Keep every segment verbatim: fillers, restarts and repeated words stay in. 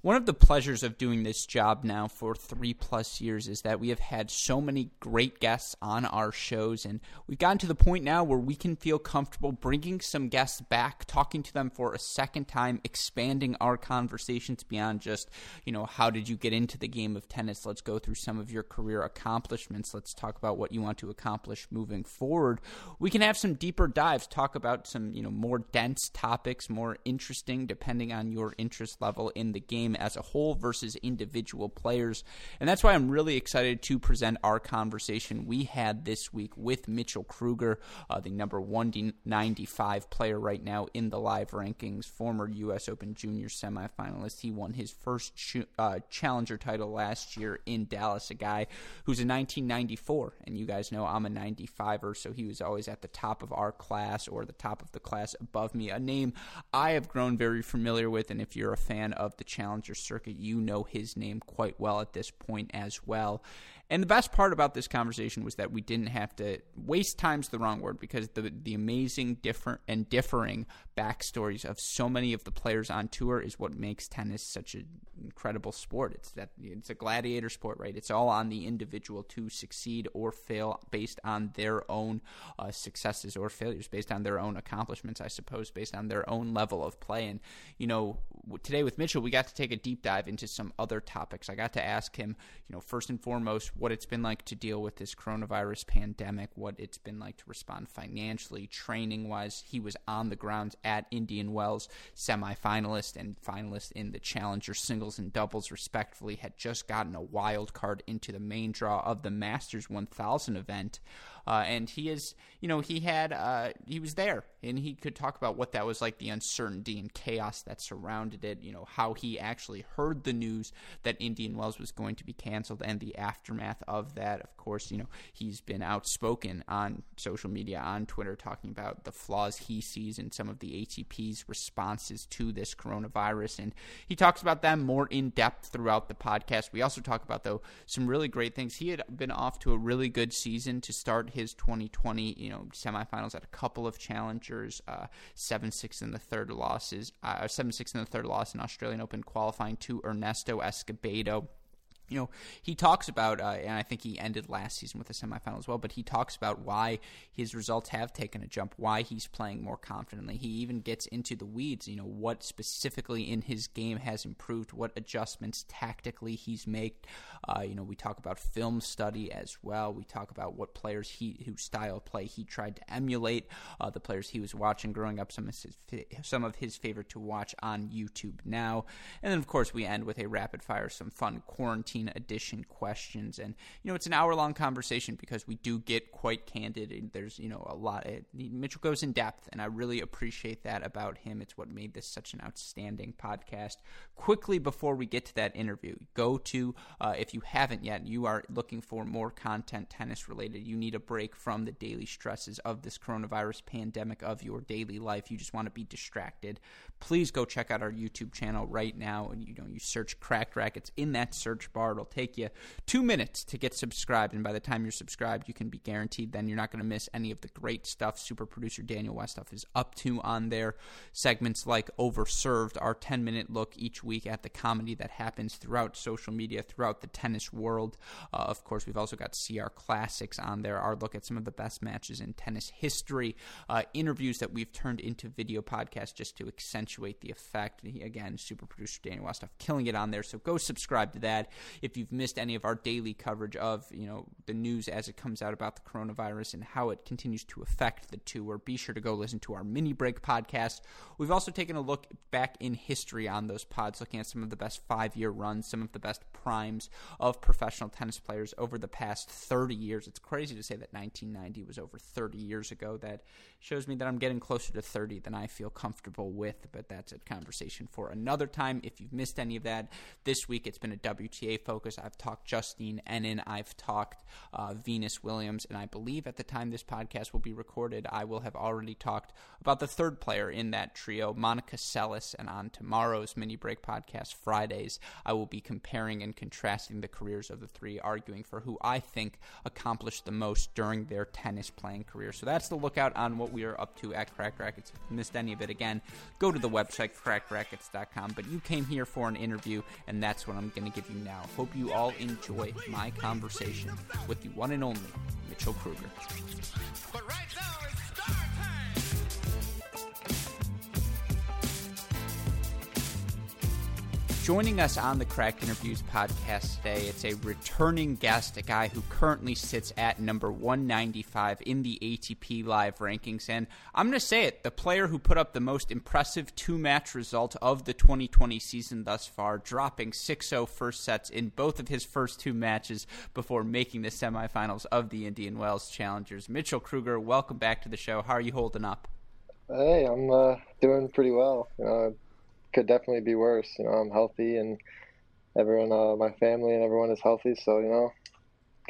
One of the pleasures of doing this job now for three-plus years is that we have had so many great guests on our shows, and we've gotten to the point now where we can feel comfortable bringing some guests back, talking to them for a second time, expanding our conversations beyond just, you know, how did you get into the game of tennis? Let's go through some of your career accomplishments. Let's talk about what you want to accomplish moving forward. We can have some deeper dives, talk about some, you know, more dense topics, more interesting, depending on your interest level in the game as a whole versus individual players. And that's why I'm really excited to present our conversation we had this week with Mitchell Kruger, uh, the number one ninety-five player right now in the live rankings, former U S Open Junior semifinalist. He won his first ch- uh, challenger title last year in Dallas, a guy who's a nineteen ninety-four, and you guys know I'm a ninety-fiver, so he was always at the top of our class or the top of the class above me, a name I have grown very familiar with, and if you're a fan of the challenge circuit, you know his name quite well at this point as well. And the best part about this conversation was that we didn't have to waste time's the wrong word, because the the amazing different and differing backstories of so many of the players on tour is what makes tennis such an incredible sport. It's that it's a gladiator sport, right? It's all on the individual to succeed or fail based on their own uh, successes or failures, based on their own accomplishments, I suppose, based on their own level of play. And you know, today with Mitchell, we got to take a deep dive into some other topics. I got to ask him, you know, first and foremost, what it's been like to deal with this coronavirus pandemic, what it's been like to respond financially, training-wise. He was on the grounds at Indian Wells, semifinalist and finalist in the Challenger singles and doubles, respectively, had just gotten a wild card into the main draw of the Masters one thousand event. Uh, and he is, you know, he had, uh, he was there, and he could talk about what that was like, the uncertainty and chaos that surrounded it, you know, how he actually heard the news that Indian Wells was going to be canceled and the aftermath of that. Of course, you know, he's been outspoken on social media, on Twitter, talking about the flaws he sees in some of the A T P's responses to this coronavirus, and he talks about them more in depth throughout the podcast. We also talk about, though, some really great things. He had been off to a really good season to start his twenty twenty, you know, semifinals at a couple of challengers, uh, seven six in the third losses, uh, seven six in the third loss in Australian Open qualifying to Ernesto Escobedo. You know, he talks about, uh, and I think he ended last season with a semifinal as well, but he talks about why his results have taken a jump, why he's playing more confidently. He even gets into the weeds, you know, what specifically in his game has improved, what adjustments tactically he's made. Uh, you know, we talk about film study as well. We talk about what players he, whose style of play he tried to emulate, uh, the players he was watching growing up, some of, his, some of his favorite to watch on YouTube now. And then, of course, we end with a rapid fire, some fun quarantine edition questions. And you know, it's an hour-long conversation because we do get quite candid, and there's, you know, a lot. Mitchell goes in depth, and I really appreciate that about him. It's what made this such an outstanding podcast. Quickly, before we get to that interview, go to uh, if you haven't yet, you are looking for more content tennis related, you need a break from the daily stresses of this coronavirus pandemic, of your daily life, you just want to be distracted, please go check out our YouTube channel right now. And you know, you search Cracked Rackets in that search bar. It'll take you two minutes to get subscribed, and by the time you're subscribed, you can be guaranteed then you're not going to miss any of the great stuff super producer Daniel Westhoff is up to on there. Segments like Overserved, our ten-minute look each week at the comedy that happens throughout social media, throughout the tennis world. Uh, of course, we've also got C R Classics on there, our look at some of the best matches in tennis history, uh, interviews that we've turned into video podcasts just to accentuate the effect. He, again, super producer Daniel Westhoff killing it on there, so go subscribe to that. If you've missed any of our daily coverage of, you know, the news as it comes out about the coronavirus and how it continues to affect the tour, be sure to go listen to our mini break podcast. We've also taken a look back in history on those pods, looking at some of the best five-year runs, some of the best primes of professional tennis players over the past thirty years. It's crazy to say that nineteen ninety was over thirty years ago. That shows me that I'm getting closer to thirty than I feel comfortable with. but that's a conversation for another time. If you've missed any of that, this week it's been a W T A focus. I've talked Justine Ennin, I've talked uh, Venus Williams, and I believe at the time this podcast will be recorded, I will have already talked about the third player in that trio, Monica Seles, and on tomorrow's Mini Break podcast, Fridays, I will be comparing and contrasting the careers of the three, arguing for who I think accomplished the most during their tennis playing career. So that's the lookout on what we are up to at Cracked Rackets. If you missed any of it, again, go to the website, cracked rackets dot com. But you came here for an interview, and that's what I'm going to give you now. Hope you all enjoy my conversation with the one and only Mitchell Kruger. But right now it's star time! Joining us on the Cracked Interviews podcast today, it's a returning guest, a guy who currently sits at number one ninety-five in the A T P live rankings. And I'm going to say it, the player who put up the most impressive two-match result of the twenty twenty season thus far, dropping six oh first sets in both of his first two matches before making the semifinals of the Indian Wells Challengers. Mitchell Kruger, welcome back to the show. How are you holding up? Hey, I'm uh, doing pretty well. Uh, Could definitely be worse. You know, I'm healthy, and everyone, uh, my family and everyone is healthy, so, you know,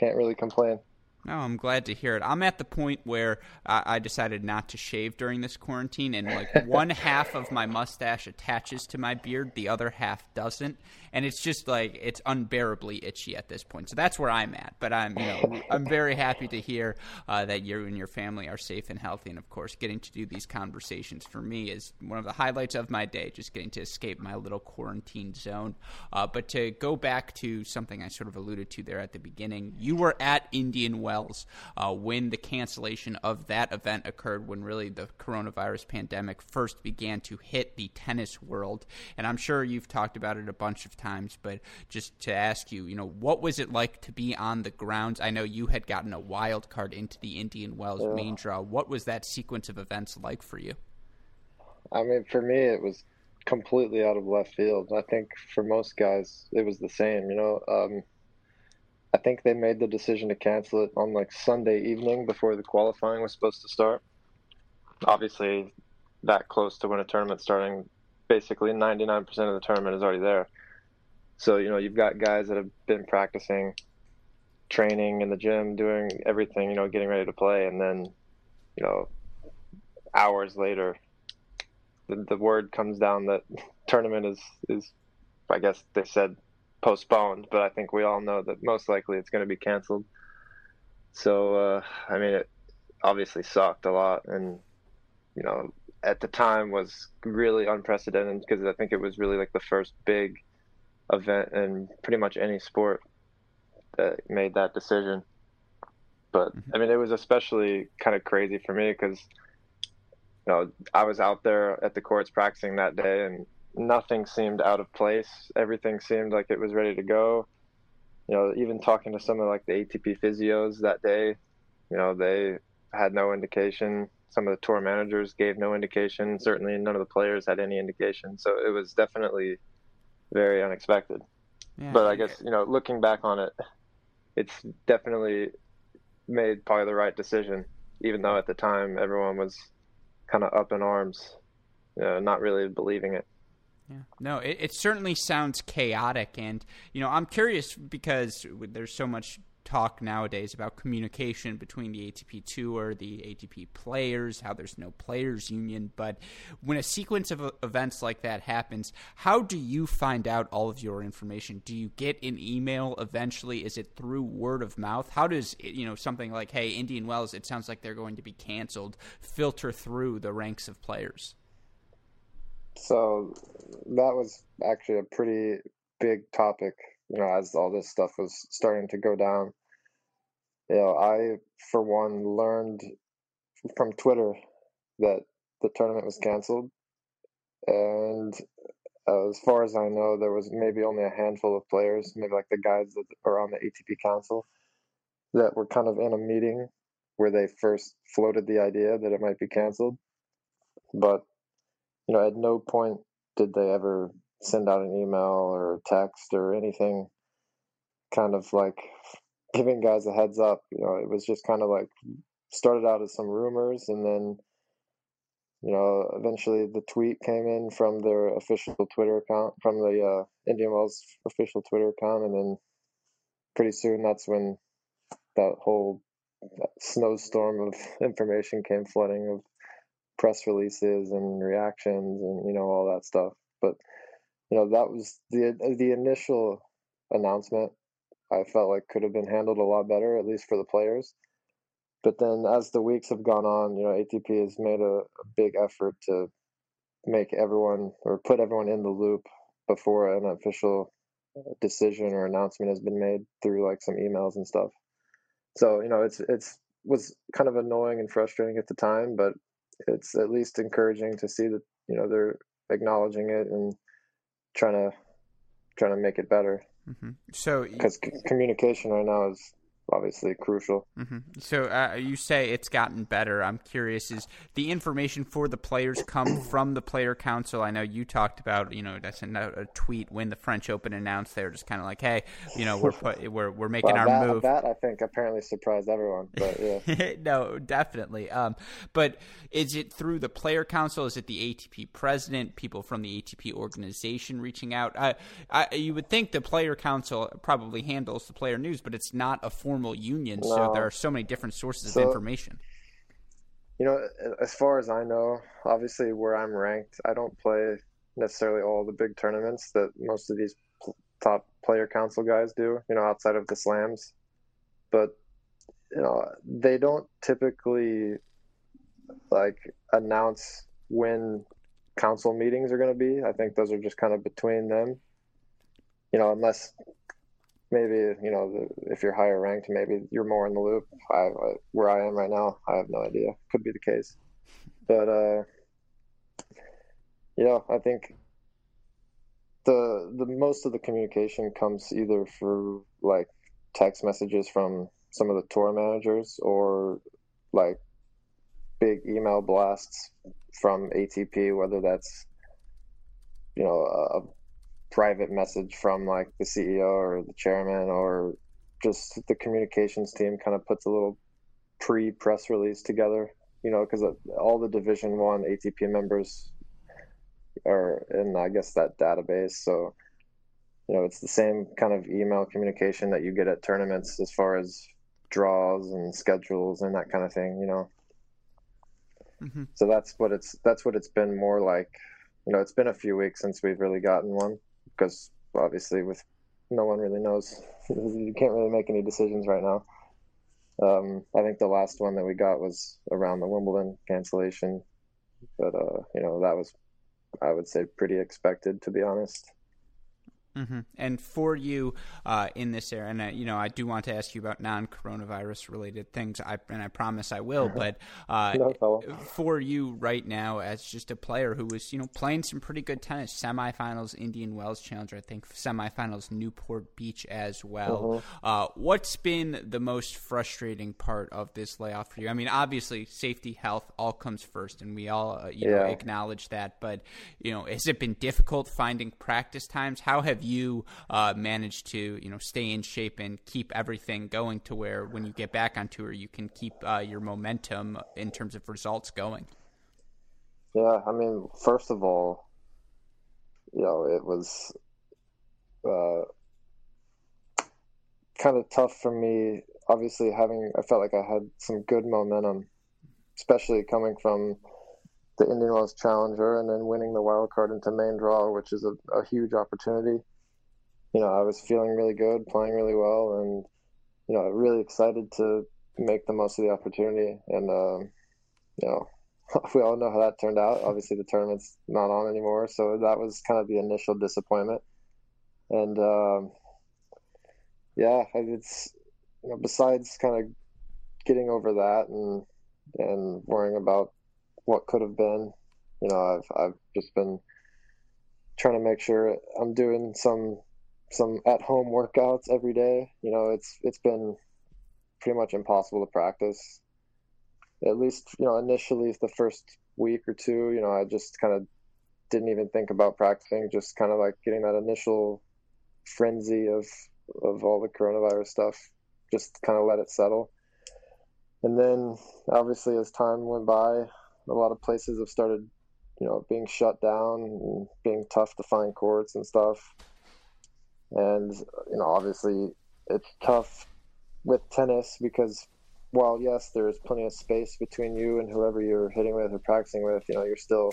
can't really complain. No, I'm glad to hear it. I'm at the point where uh, I decided not to shave during this quarantine, and like one half of my mustache attaches to my beard, the other half doesn't, and it's just like it's unbearably itchy at this point. So that's where I'm at. But I'm, you know, I'm very happy to hear uh, that you and your family are safe and healthy, and of course, getting to do these conversations for me is one of the highlights of my day. Just getting to escape my little quarantine zone. Uh, but to go back to something I sort of alluded to there at the beginning, you were at Indian Wells. Wells, uh, when the cancellation of that event occurred, when really the coronavirus pandemic first began to hit the tennis world. And I'm sure you've talked about it a bunch of times, but just to ask you, you know, what was it like to be on the grounds? I know you had gotten a wild card into the Indian Wells yeah. main draw. What was that sequence of events like for you? I mean, for me, it was completely out of left field. I think for most guys, it was the same, you know, um, I think they made the decision to cancel it on like Sunday evening before the qualifying was supposed to start. Obviously, that close to when a tournament's starting, basically ninety-nine percent of the tournament is already there. So, you know, you've got guys that have been practicing, training in the gym, doing everything, you know, getting ready to play. And then, you know, hours later, the, the word comes down that tournament is, is, I guess they said, postponed, but I think we all know that most likely it's going to be canceled. So, uh, I mean, it obviously sucked a lot, and, you know, at the time was really unprecedented because I think it was really like the first big event in pretty much any sport that made that decision. But, I mean, it was especially kind of crazy for me because, you know, I was out there at the courts practicing that day, and nothing seemed out of place. Everything seemed like it was ready to go. You know, even talking to some of like the A T P physios that day, you know, they had no indication. Some of the tour managers gave no indication. Certainly none of the players had any indication. So it was definitely very unexpected. Yeah, but I guess, you know, looking back on it, it's definitely made probably the right decision, even though at the time everyone was kind of up in arms, you know, not really believing it. Yeah. No, it, it certainly sounds chaotic. And, you know, I'm curious because there's so much talk nowadays about communication between the A T P Tour, the A T P players, how there's no players union. But when a sequence of events like that happens, how do you find out all of your information? Do you get an email eventually? Is it through word of mouth? How does, you know, something like, hey, Indian Wells, it sounds like they're going to be canceled, filter through the ranks of players? So that was actually a pretty big topic, you know, as all this stuff was starting to go down. You know, I, for one, learned from Twitter that the tournament was canceled. And uh, as far as I know, there was maybe only a handful of players, maybe like the guys that are on the A T P Council, that were kind of in a meeting where they first floated the idea that it might be canceled. But you know, at no point did they ever send out an email or text or anything kind of like giving guys a heads up. You know, it was just kind of like started out as some rumors, and then you know, eventually the tweet came in from their official Twitter account, from the uh, Indian Wells official Twitter account, and then pretty soon that's when that whole that snowstorm of information came flooding, of press releases and reactions and, you know, all that stuff. But, you know, that was the the initial announcement. I felt like could have been handled a lot better, at least for the players. But then as the weeks have gone on, you know, A T P has made a, a big effort to make everyone, or put everyone in the loop before an official decision or announcement has been made, through like some emails and stuff. So, you know, it's it's was kind of annoying and frustrating at the time, but it's at least encouraging to see that, you know, they're acknowledging it and trying to trying to make it better. Mm-hmm. So, because c- communication right now is obviously crucial. Mm-hmm. So uh, you say it's gotten better. I'm curious, is the information for the players come from the player council? I know you talked about, you know, that's a tweet when the French Open announced, they were just kind of like, hey, you know, we're put, we're we're making well, our that, move. That I think apparently surprised everyone. But yeah, no, definitely. Um, but is it through the player council? Is it the A T P president? People from the A T P organization reaching out? I, I you would think the player council probably handles the player news, but it's not a form. Union, no. So there are so many different sources so, of information. You know, as far as I know, obviously where I'm ranked, I don't play necessarily all the big tournaments that most of these pl- top player council guys do, you know, outside of the slams. But, you know, they don't typically like announce when council meetings are going to be. I think those are just kind of between them, you know, unless maybe, you know, if you're higher ranked, maybe you're more in the loop. I, where I am right now, I have no idea. Could be the case. But, uh, you know, I think the the most of the communication comes either through, like, text messages from some of the tour managers, or, like, big email blasts from A T P, whether that's, you know, a private message from like the C E O or the chairman, or just the communications team kind of puts a little pre-press release together, you know, because all the Division One A T P members are in, I guess, that database. So, you know, it's the same kind of email communication that you get at tournaments as far as draws and schedules and that kind of thing, you know. Mm-hmm. So that's what it's, that's what it's been more like. You know, it's been a few weeks since we've really gotten one, because obviously with no one really knows, you can't really make any decisions right now. Um, I think the last one that we got was around the Wimbledon cancellation, but uh, you know, that was, I would say, pretty expected, to be honest. Mm-hmm. And for you uh, in this era, and uh, you know, I do want to ask you about non-coronavirus related things, I, and I promise I will, but uh, no for you right now, as just a player who was, you know, playing some pretty good tennis, semifinals, Indian Wells Challenger, I think semifinals, Newport Beach as well. Mm-hmm. Uh, what's been the most frustrating part of this layoff for you? I mean, obviously safety, health, all comes first, and we all, uh, you yeah. know, acknowledge that, but, you know, has it been difficult finding practice times? How have you you uh, manage to, you know, stay in shape and keep everything going to where when you get back on tour, you can keep uh, your momentum in terms of results going? Yeah, I mean, first of all, you know, it was uh, kind of tough for me, obviously having, I felt like I had some good momentum, especially coming from the Indian Wells Challenger and then winning the wild card into main draw, which is a, a huge opportunity. You know, I was feeling really good, playing really well, and, you know, really excited to make the most of the opportunity. And, um, you know, we all know how that turned out. Obviously, the tournament's not on anymore, so that was kind of the initial disappointment. And, um, yeah, it's, you know, besides kind of getting over that and and worrying about what could have been, you know, I've I've just been trying to make sure I'm doing some some at home workouts every day. You know, it's it's been pretty much impossible to practice. At least, you know, initially the first week or two, you know, I just kind of didn't even think about practicing, just kind of like getting that initial frenzy of of all the coronavirus stuff, just kind of let it settle. And then obviously as time went by, a lot of places have started, you know, being shut down and being tough to find courts and stuff. And, you know, obviously it's tough with tennis because while, yes, there's plenty of space between you and whoever you're hitting with or practicing with, you know, you're still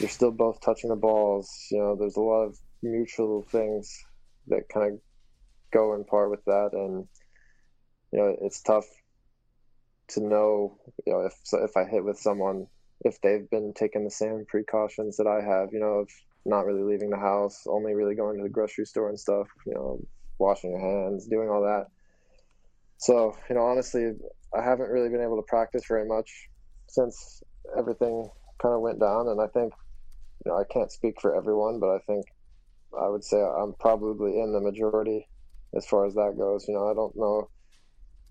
you're still both touching the balls. You know, there's a lot of mutual things that kind of go in par with that. And, you know, it's tough to know, you know, if if I hit with someone, if they've been taking the same precautions that I have, you know, of not really leaving the house, only really going to the grocery store and stuff, you know, washing your hands, doing all that. So, you know, honestly, I haven't really been able to practice very much since everything kind of went down. And I think, you know, I can't speak for everyone, but I think I would say I'm probably in the majority as far as that goes. You know, I don't know,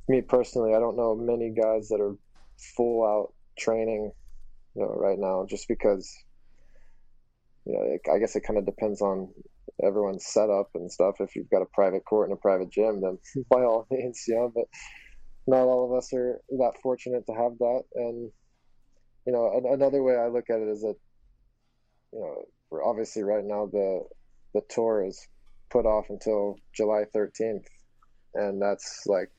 me personally, I don't know many guys that are full out training, you know, right now, just because, you know, it, I guess it kind of depends on everyone's setup and stuff. If you've got a private court and a private gym, then by all means, you know, but not all of us are that fortunate to have that. And, you know, another way I look at it is that, you know, we're obviously right now the the tour is put off until July thirteenth, and that's like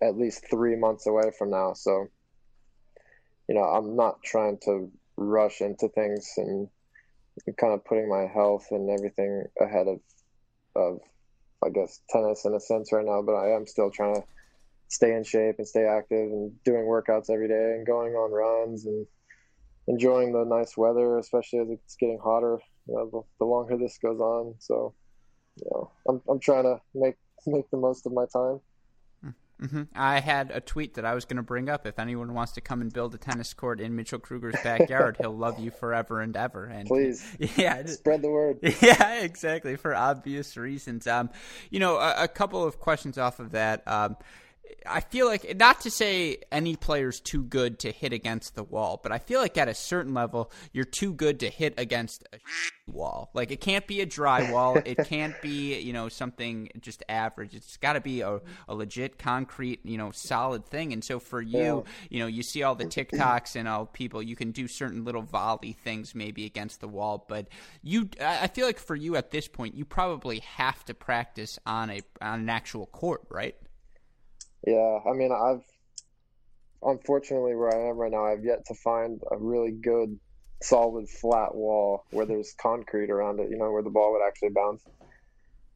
at least three months away from now. So, you know, I'm not trying to rush into things and kind of putting my health and everything ahead of, of I guess, tennis in a sense right now, but I am still trying to stay in shape and stay active and doing workouts every day and going on runs and enjoying the nice weather, especially as it's getting hotter, you know, the, the longer this goes on. So, you know, I'm I'm trying to make make the most of my time. Mm-hmm. I had a tweet that I was going to bring up. If anyone wants to come and build a tennis court in Mitchell Kruger's backyard, he'll love you forever and ever. And please, yeah, spread the word. Yeah, exactly, for obvious reasons. Um, you know, a, a couple of questions off of that. Um, I feel like, not to say any player's too good to hit against the wall, but I feel like at a certain level, you're too good to hit against a wall. Like, it can't be a dry wall. It can't be, you know, something just average. It's got to be a, a legit, concrete, you know, solid thing. And so for you, you know, you see all the TikToks and all people, you can do certain little volley things maybe against the wall. But you, I feel like for you at this point, you probably have to practice on a on an actual court, right? Yeah, I mean, I've, unfortunately, where I am right now, I've yet to find a really good, solid, flat wall where there's concrete around it, you know, where the ball would actually bounce.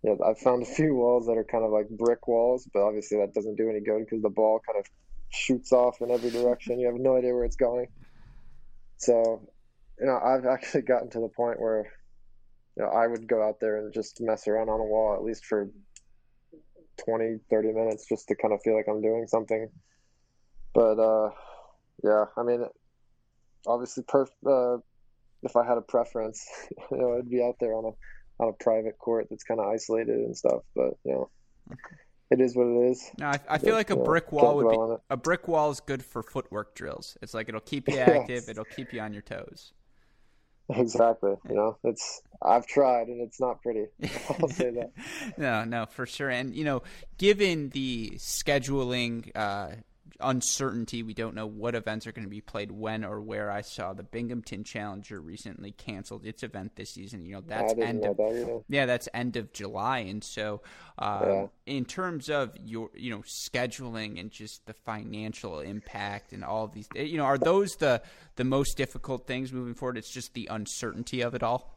Yeah, I've found a few walls that are kind of like brick walls, but obviously that doesn't do any good because the ball kind of shoots off in every direction. You have no idea where it's going. So, you know, I've actually gotten to the point where, you know, I would go out there and just mess around on a wall, at least for twenty, thirty minutes, just to kind of feel like I'm doing something. But uh yeah, I mean, obviously perf- uh, if I had a preference, you know, it'd be out there on a on a private court that's kind of isolated and stuff, but you know, it is what it is. No, I, I feel like a brick wall would be a brick wall is good for footwork drills. It's like it'll keep you active. Yes. It'll keep you on your toes. Exactly. You know, it's, I've tried and it's not pretty. I'll say that. No, no, for sure. And, you know, given the scheduling, uh, uncertainty, we don't know what events are going to be played when or where. I saw the Binghamton Challenger recently canceled its event this season. You know, that's end of, that yeah, that's end of July. And so, um, yeah. in terms of your, you know, scheduling and just the financial impact and all of these, you know, are those the, the most difficult things moving forward? It's just the uncertainty of it all.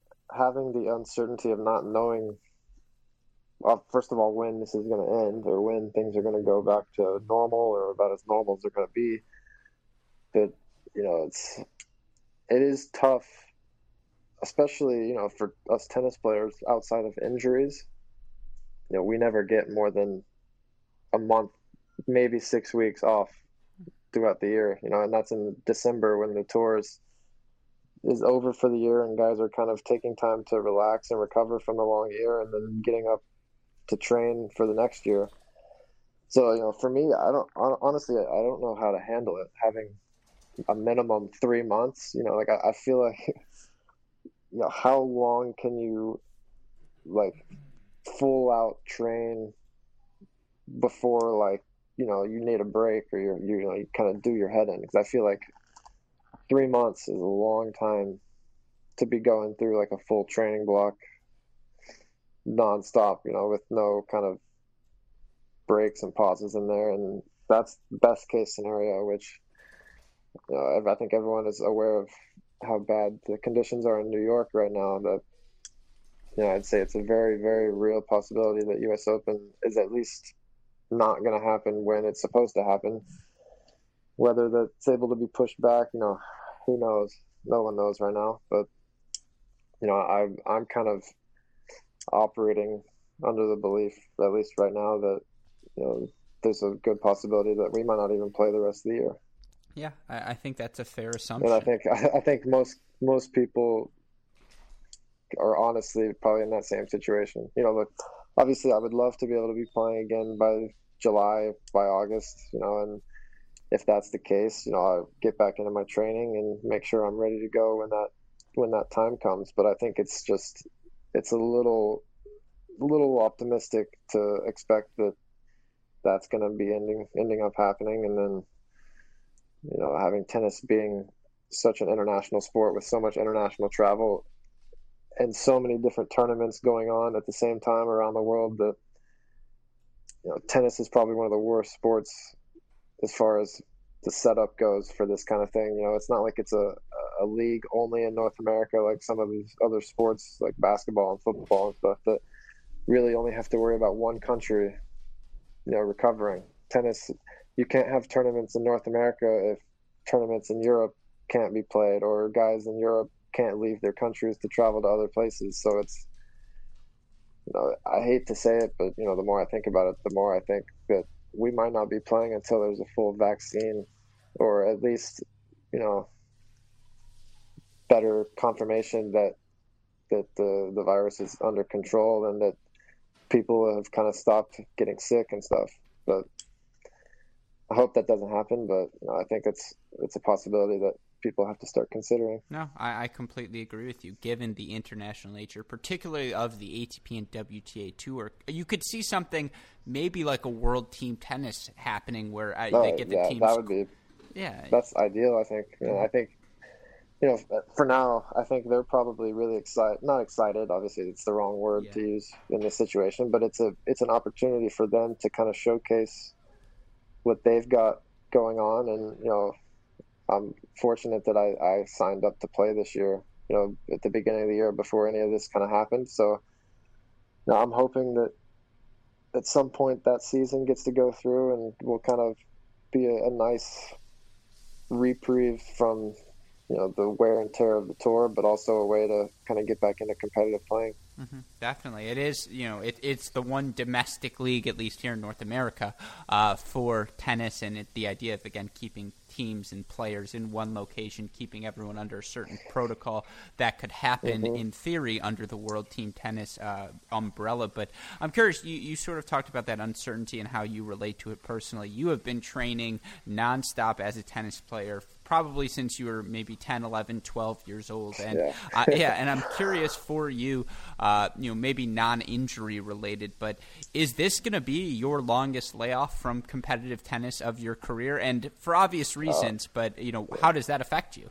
having the uncertainty of not knowing, well, first of all, when this is going to end or when things are going to go back to normal or about as normal as they're going to be. But, you know, it's, it is tough, especially, you know, for us tennis players outside of injuries. You know, we never get more than a month, maybe six weeks off throughout the year, you know, and that's in December when the tour is, is over for the year and guys are kind of taking time to relax and recover from the long year and then getting up to train for the next year. So, you know, for me, I don't, honestly, I don't know how to handle it. Having a minimum three months, you know, like I, I feel like, you know, how long can you like full out train before like, you know, you need a break or you're, you know, you kind of do your head in. Because I feel like three months is a long time to be going through like a full training block nonstop, you know, with no kind of breaks and pauses in there, and that's best case scenario, which you know, I think everyone is aware of how bad the conditions are in New York right now. That you know, I'd say it's a very, very real possibility that U S Open is at least not going to happen when it's supposed to happen. Whether that's able to be pushed back, you know, who knows? No one knows right now. But you know, I I'm kind of operating under the belief, at least right now, that you know, there's a good possibility that we might not even play the rest of the year. Yeah, I, I think that's a fair assumption. And I think I, I think most most people are honestly probably in that same situation. You know, look, obviously I would love to be able to be playing again by July, by August, you know, and if that's the case, you know, I'll get back into my training and make sure I'm ready to go when that when that time comes. But I think it's just it's a little little optimistic to expect that that's going to be ending ending up happening. And then, you know, having tennis being such an international sport with so much international travel and so many different tournaments going on at the same time around the world, that, you know, tennis is probably one of the worst sports as far as the setup goes for this kind of thing. You know, it's not like it's a, a league only in North America, like some of these other sports like basketball and football and stuff that really only have to worry about one country, you know, recovering. Tennis, you can't have tournaments in North America if tournaments in Europe can't be played, or guys in Europe can't leave their countries to travel to other places. So it's, you know, I hate to say it, but you know, the more I think about it, the more I think that we might not be playing until there's a full vaccine, or at least, you know, better confirmation that that the the virus is under control and that people have kind of stopped getting sick and stuff. But I hope that doesn't happen, but you know, I think it's it's a possibility that people have to start considering. No, I, I completely agree with you. Given the international nature, particularly of the A T P and W T A tour, you could see something maybe like a World Team Tennis happening where I, no, they get the yeah, teams. That would be, yeah, that's ideal, I think. Yeah. You know, I think, you know, for now, I think they're probably really excited. Not excited, obviously, it's the wrong word yeah. to use in this situation, but it's a it's an opportunity for them to kind of showcase what they've got going on. And you know, I'm fortunate that I, I signed up to play this year, you know, at the beginning of the year before any of this kind of happened. So now I'm hoping that at some point that season gets to go through and will kind of be a, a nice reprieve from, you know, the wear and tear of the tour, but also a way to kind of get back into competitive playing. Mm-hmm. Definitely. It is, you know, it, it's the one domestic league, at least here in North America, uh, for tennis. And it, the idea of, again, keeping teams and players in one location, keeping everyone under a certain protocol, that could happen mm-hmm. in theory under the World Team Tennis uh, umbrella. But I'm curious, you, you sort of talked about that uncertainty and how you relate to it personally. You have been training nonstop as a tennis player probably since you were maybe ten, eleven, twelve years old. And yeah, uh, yeah and I'm curious for you, uh, you know, maybe non-injury related, but is this going to be your longest layoff from competitive tennis of your career? And for obvious reasons, uh, but, you know, how does that affect you?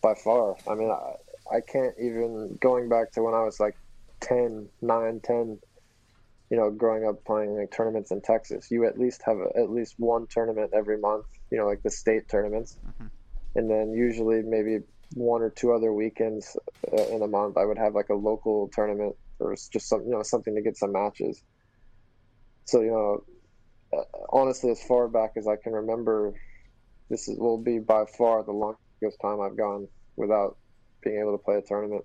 By far. I mean, I, I can't even, going back to when I was like ten, nine, ten, you know, growing up playing like tournaments in Texas, you at least have a, at least one tournament every month, you know, like the state tournaments. Mm-hmm. And then usually maybe one or two other weekends uh, in a month, I would have like a local tournament or just some, you know, something to get some matches. So, you know, uh, honestly, as far back as I can remember, this is, will be by far the longest time I've gone without being able to play a tournament.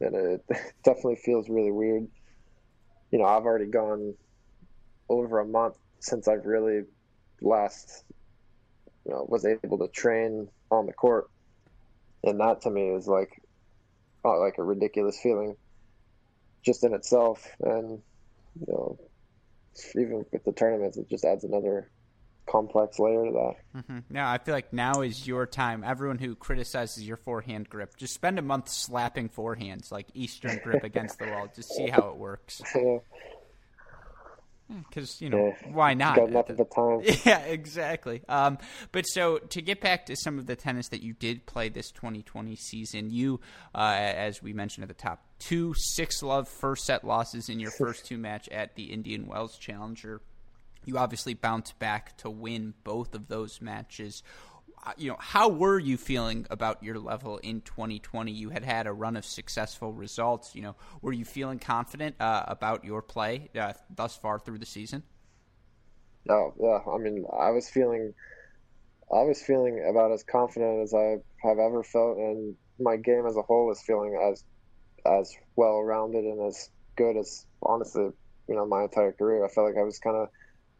And it, it definitely feels really weird. You know, I've already gone over a month since I've really last you know, was able to train on the court. And that to me is like, oh, like a ridiculous feeling just in itself. And, you know, even with the tournaments, it just adds another complex layer to that. Mm-hmm. Now, I feel like now is your time. Everyone who criticizes your forehand grip, just spend a month slapping forehands, like Eastern grip against the wall. Just see how it works. Yeah. Because, you know, yeah. why not? Got enough of the time. Yeah, exactly. Um, but so to get back to some of the tennis that you did play this twenty twenty season, you, uh, as we mentioned at the top, two six-love first-set losses in your first two match at the Indian Wells Challenger. You obviously bounced back to win both of those matches. You know, how were you feeling about your level in twenty twenty? You had had a run of successful results. You know, were you feeling confident uh, about your play uh, thus far through the season? No, yeah. I mean, I was feeling, I was feeling about as confident as I have ever felt, and my game as a whole was feeling as, as well-rounded and as good as, honestly, you know, my entire career. I felt like I was kind of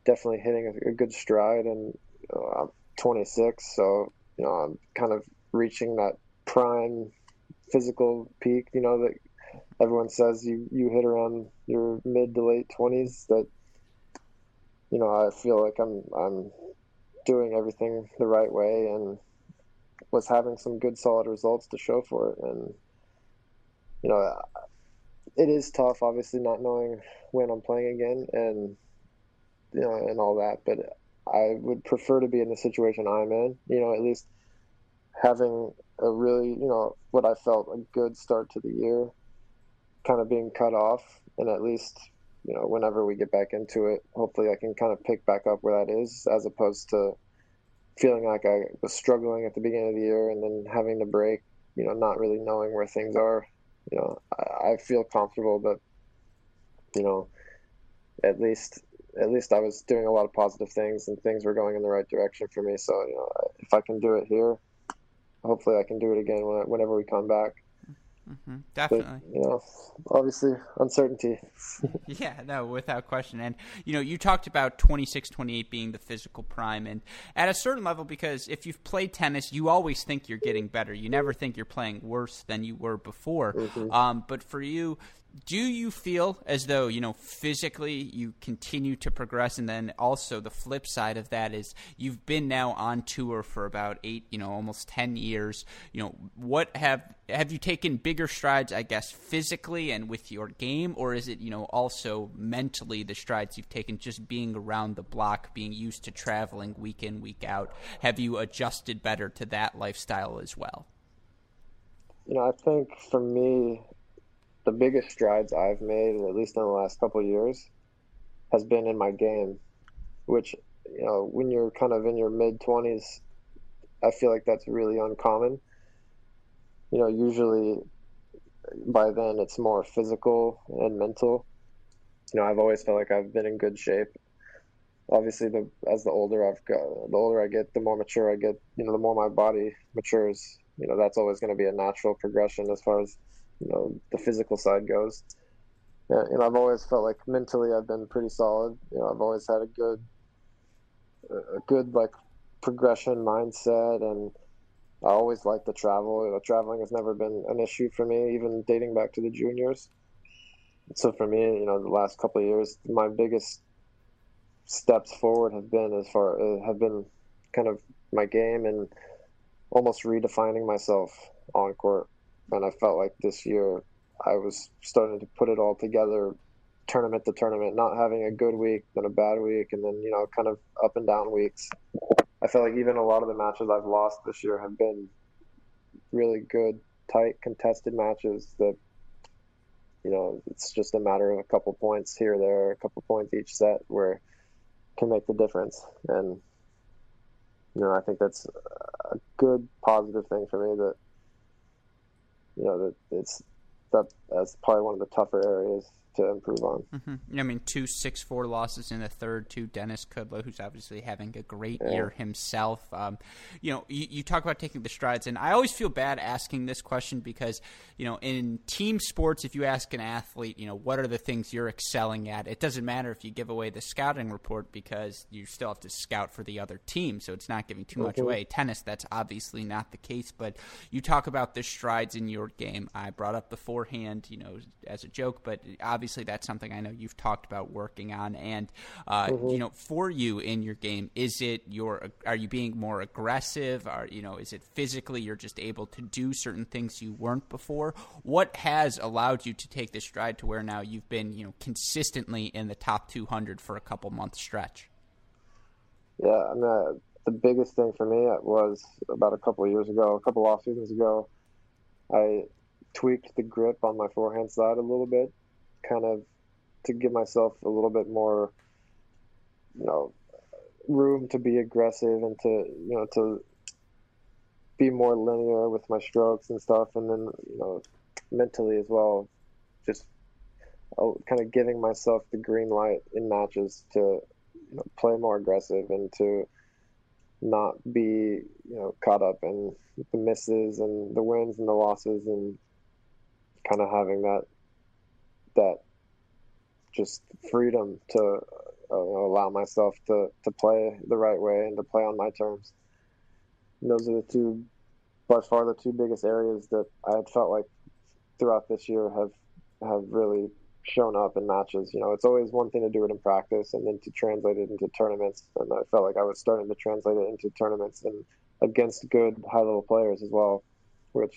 definitely hitting a, a good stride, and you know, I'm twenty-six, so you know, I'm kind of reaching that prime physical peak, you know, that everyone says you you hit around your mid to late twenties. That, you know, I feel like I'm I'm doing everything the right way and was having some good solid results to show for it. And you know, it is tough, obviously, not knowing when I'm playing again and you know and all that, but I would prefer to be in the situation I'm in, you know, at least having a really, you know, what I felt a good start to the year, kind of being cut off. And at least, you know, whenever we get back into it, hopefully I can kind of pick back up where that is, as opposed to feeling like I was struggling at the beginning of the year and then having to break, you know, not really knowing where things are. You know, I, I feel comfortable that, you know, at least... at least I was doing a lot of positive things and things were going in the right direction for me. So, you know, if I can do it here, hopefully I can do it again when, whenever we come back. Mm-hmm. Definitely. But, you know, obviously uncertainty. Yeah, no, without question. And, you know, you talked about twenty-six, twenty-eight being the physical prime, and at a certain level, because if you've played tennis, you always think you're getting better. You never think you're playing worse than you were before. Mm-hmm. Um, but for you, do you feel as though, you know, physically you continue to progress? And then also the flip side of that is you've been now on tour for about eight, you know, almost ten years. You know, what have, have you taken bigger strides, I guess, physically and with your game? Or is it, you know, also mentally the strides you've taken just being around the block, being used to traveling week in, week out? Have you adjusted better to that lifestyle as well? You know, I think for me, the biggest strides I've made, at least in the last couple of years, has been in my game, which, you know, when you're kind of in your mid-twenties, I feel like that's really uncommon. You know, usually by then it's more physical and mental. You know, I've always felt like I've been in good shape. Obviously, the as the older I've got, the older I get, the more mature I get, you know, the more my body matures. You know, that's always going to be a natural progression as far as, you know, the physical side goes. Yeah, and I've always felt like mentally I've been pretty solid. You know, I've always had a good, a good like progression mindset, and I always like to travel. You know, traveling has never been an issue for me, even dating back to the juniors. So for me, you know, the last couple of years, my biggest steps forward have been as far uh, have been kind of my game and almost redefining myself on court. And I felt like this year I was starting to put it all together, tournament to tournament, not having a good week, then a bad week, and then, you know, kind of up and down weeks. I felt like even a lot of the matches I've lost this year have been really good, tight, contested matches that, you know, it's just a matter of a couple points here or there, a couple points each set where can make the difference. And, you know, I think that's a good positive thing for me that, you know, that it's that that's probably one of the tougher areas to improve on. Mm-hmm. I mean, two six four losses in the third to Dennis Kudla, who's obviously having a great yeah. year himself. Um, you know, you, you talk about taking the strides, and I always feel bad asking this question because, you know, in team sports, if you ask an athlete, you know, what are the things you're excelling at, it doesn't matter if you give away the scouting report because you still have to scout for the other team, so it's not giving too mm-hmm. much away. Tennis, that's obviously not the case, but you talk about the strides in your game. I brought up the forehand, you know, as a joke, but obviously that's something I know you've talked about working on. And, uh, mm-hmm. you know, for you in your game, is it your, are you being more aggressive? Are, you know, is it physically you're just able to do certain things you weren't before? What has allowed you to take this stride to where now you've been, you know, consistently in the top two hundred for a couple month stretch? Yeah, I mean, uh, the biggest thing for me was about a couple of years ago, a couple off seasons ago, I tweaked the grip on my forehand side a little bit, kind of to give myself a little bit more, you know, room to be aggressive and to, you know, to be more linear with my strokes and stuff. And then, you know, mentally as well, just kind of giving myself the green light in matches to, you know, play more aggressive and to not be, you know, caught up in the misses and the wins and the losses, and kind of having that that just freedom to uh, allow myself to to play the right way and to play on my terms. And those are the two, by far, the two biggest areas that I had felt like throughout this year have have really shown up in matches. You know, it's always one thing to do it in practice and then to translate it into tournaments, and I felt like I was starting to translate it into tournaments and against good high level players as well, which,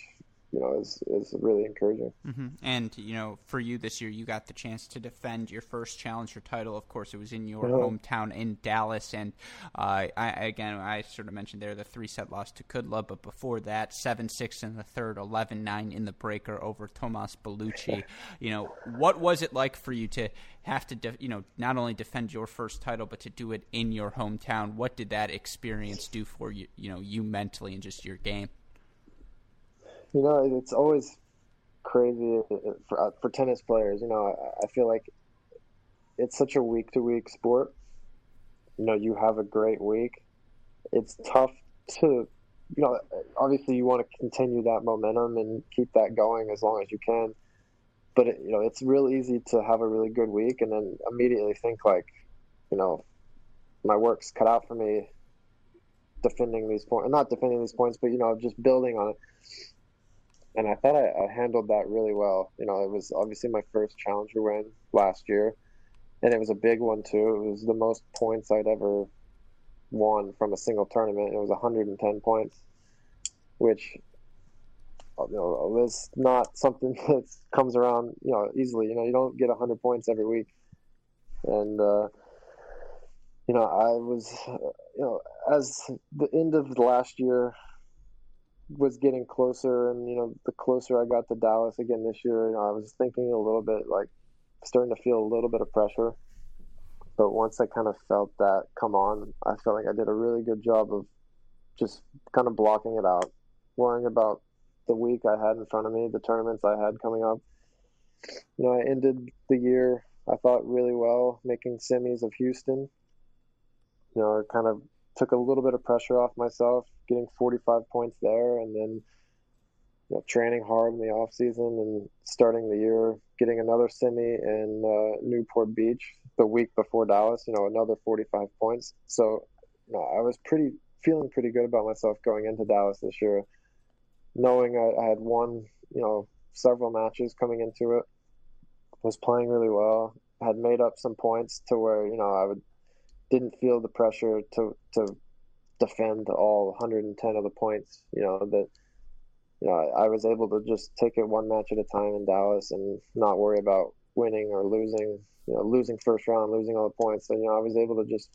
you know, is is really encouraging. Mm-hmm. And, you know, for you this year, you got the chance to defend your first challenger title. Of course, it was in your yeah. hometown in Dallas. And, uh, I, again, I sort of mentioned there the three-set loss to Kudla, but before that, seven six in the third, eleven nine in the breaker over Tomas Bellucci. You know, what was it like for you to have to, de- you know, not only defend your first title, but to do it in your hometown? What did that experience do for you, you know, you mentally and just your game? You know, it's always crazy for, for tennis players. You know, I, I feel like it's such a week-to-week sport. You know, you have a great week. It's tough to, you know, obviously you want to continue that momentum and keep that going as long as you can. But, it, you know, it's real easy to have a really good week and then immediately think like, you know, my work's cut out for me defending these points. Not defending these points, but, you know, just building on it. And I thought I, I handled that really well. You know, it was obviously my first challenger win last year, and it was a big one too. It was the most points I'd ever won from a single tournament. It was one hundred ten points, which, you know, is not something that comes around, you know, easily. You know, you don't get one hundred points every week. And, uh, you know, I was, you know, as the end of last year was getting closer, and, you know, the closer I got to Dallas again this year, you know, I was thinking a little bit, like, starting to feel a little bit of pressure. But once I kind of felt that come on, I felt like I did a really good job of just kind of blocking it out, worrying about the week I had in front of me, the tournaments I had coming up. You know, I ended the year, I thought, really well, making semis of Houston. You know, I kind of took a little bit of pressure off myself, getting forty-five points there, and then, you know, training hard in the off season and starting the year, getting another semi in uh, Newport Beach the week before Dallas, you know, another forty-five points. So, you know, I was pretty feeling pretty good about myself going into Dallas this year, knowing I, I had won, you know, several matches coming into it, was playing really well, had made up some points to where, you know, I would didn't feel the pressure to to defend all one hundred ten of the points. You know, that, you know, I, I was able to just take it one match at a time in Dallas and not worry about winning or losing, you know, losing first round, losing all the points. And, you know, I was able to just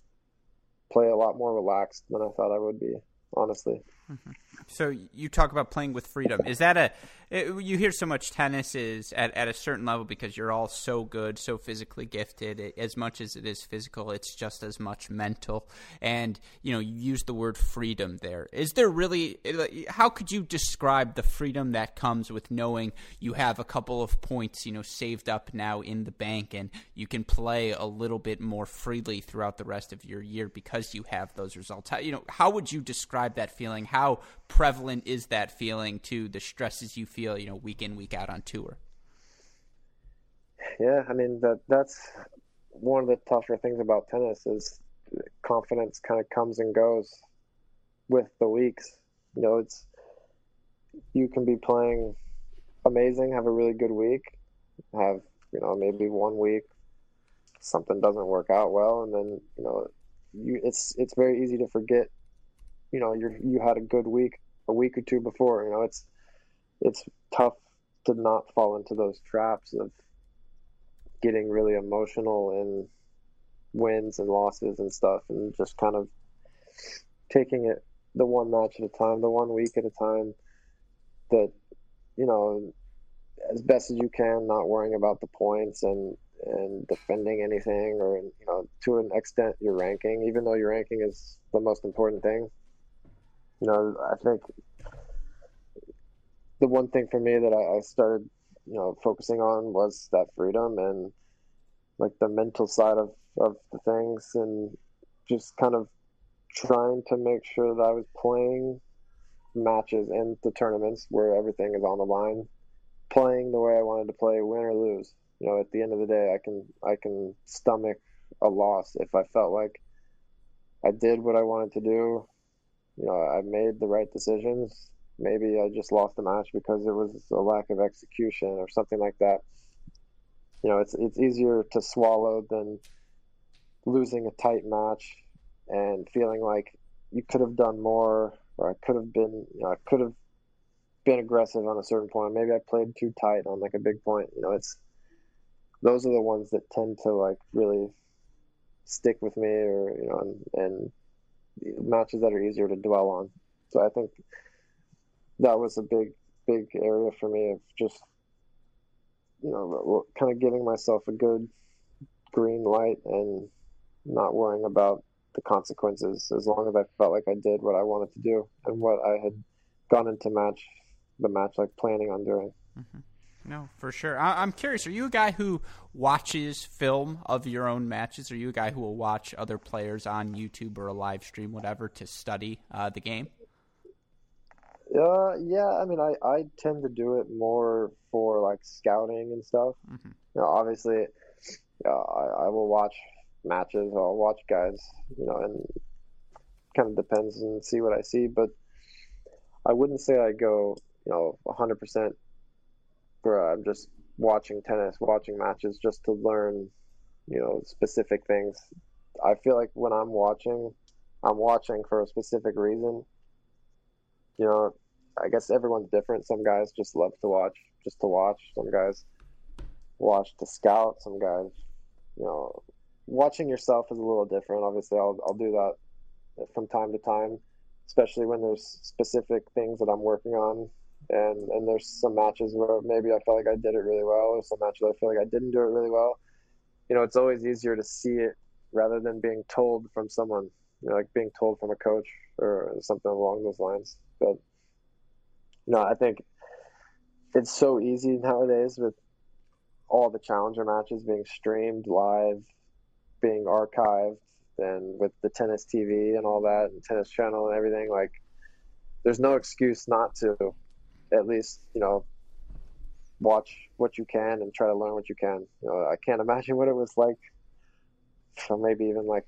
play a lot more relaxed than I thought I would be, honestly. Mm-hmm. So you talk about playing with freedom. Is that a – you hear so much tennis is at, at a certain level because you're all so good, so physically gifted. As much as it is physical, it's just as much mental. And, you know, you use the word freedom there. Is there really – how could you describe the freedom that comes with knowing you have a couple of points, you know, saved up now in the bank and you can play a little bit more freely throughout the rest of your year because you have those results? How, you know, how would you describe that feeling? How – prevalent is that feeling to the stresses you feel, you know, week in, week out on tour? Yeah, I mean, that that's one of the tougher things about tennis is confidence kind of comes and goes with the weeks. You know, it's, you can be playing amazing, have a really good week, have, you know, maybe one week something doesn't work out well, and then, you know, you it's it's very easy to forget, you know, you you had a good week a week or two before. You know, it's it's tough to not fall into those traps of getting really emotional in wins and losses and stuff, and just kind of taking it the one match at a time, the one week at a time, that, you know, as best as you can, not worrying about the points and and defending anything, or, you know, to an extent your ranking, even though your ranking is the most important thing. You know, I think the one thing for me that I, I started, you know, focusing on was that freedom and, like, the mental side of, of the things, and just kind of trying to make sure that I was playing matches and the tournaments where everything is on the line, playing the way I wanted to play, win or lose. You know, at the end of the day, I can I can stomach a loss if I felt like I did what I wanted to do. You know, I made the right decisions. Maybe I just lost the match because it was a lack of execution or something like that. You know, it's it's easier to swallow than losing a tight match and feeling like you could have done more, or I could have been, you know, I could have been aggressive on a certain point. Maybe I played too tight on, like, a big point. You know, it's those are the ones that tend to, like, really stick with me, or, you know, and, and matches that are easier to dwell on. So I think that was a big, big area for me of just, you know, kind of giving myself a good green light and not worrying about the consequences, as long as I felt like I did what I wanted to do and what I had gone into match, the match, like, planning on doing. Mm-hmm. No, for sure. I- I'm curious, are you a guy who watches film of your own matches? Are you a guy who will watch other players on YouTube or a live stream, whatever, to study uh, the game? Uh, yeah, I mean, I, I tend to do it more for, like, scouting and stuff. Mm-hmm. You know, obviously, uh, I, I will watch matches. I'll watch guys, you know, and kind of depends and see what I see. But I wouldn't say I go, you know, one hundred percent where I'm just watching tennis, watching matches just to learn, you know, specific things. I feel like when I'm watching, I'm watching for a specific reason. You know, I guess everyone's different. Some guys just love to watch, just to watch. Some guys watch to scout. Some guys, you know, watching yourself is a little different. Obviously, I'll, I'll do that from time to time, especially when there's specific things that I'm working on. And and there's some matches where maybe I felt like I did it really well, or some matches I feel like I didn't do it really well. You know, it's always easier to see it rather than being told from someone, you know, like being told from a coach or something along those lines. But, you know, I think it's so easy nowadays with all the challenger matches being streamed live, being archived, and with the Tennis T V and all that, and Tennis Channel and everything. Like, there's no excuse not to at least, you know, watch what you can and try to learn what you can. You know, I can't imagine what it was like, so maybe even like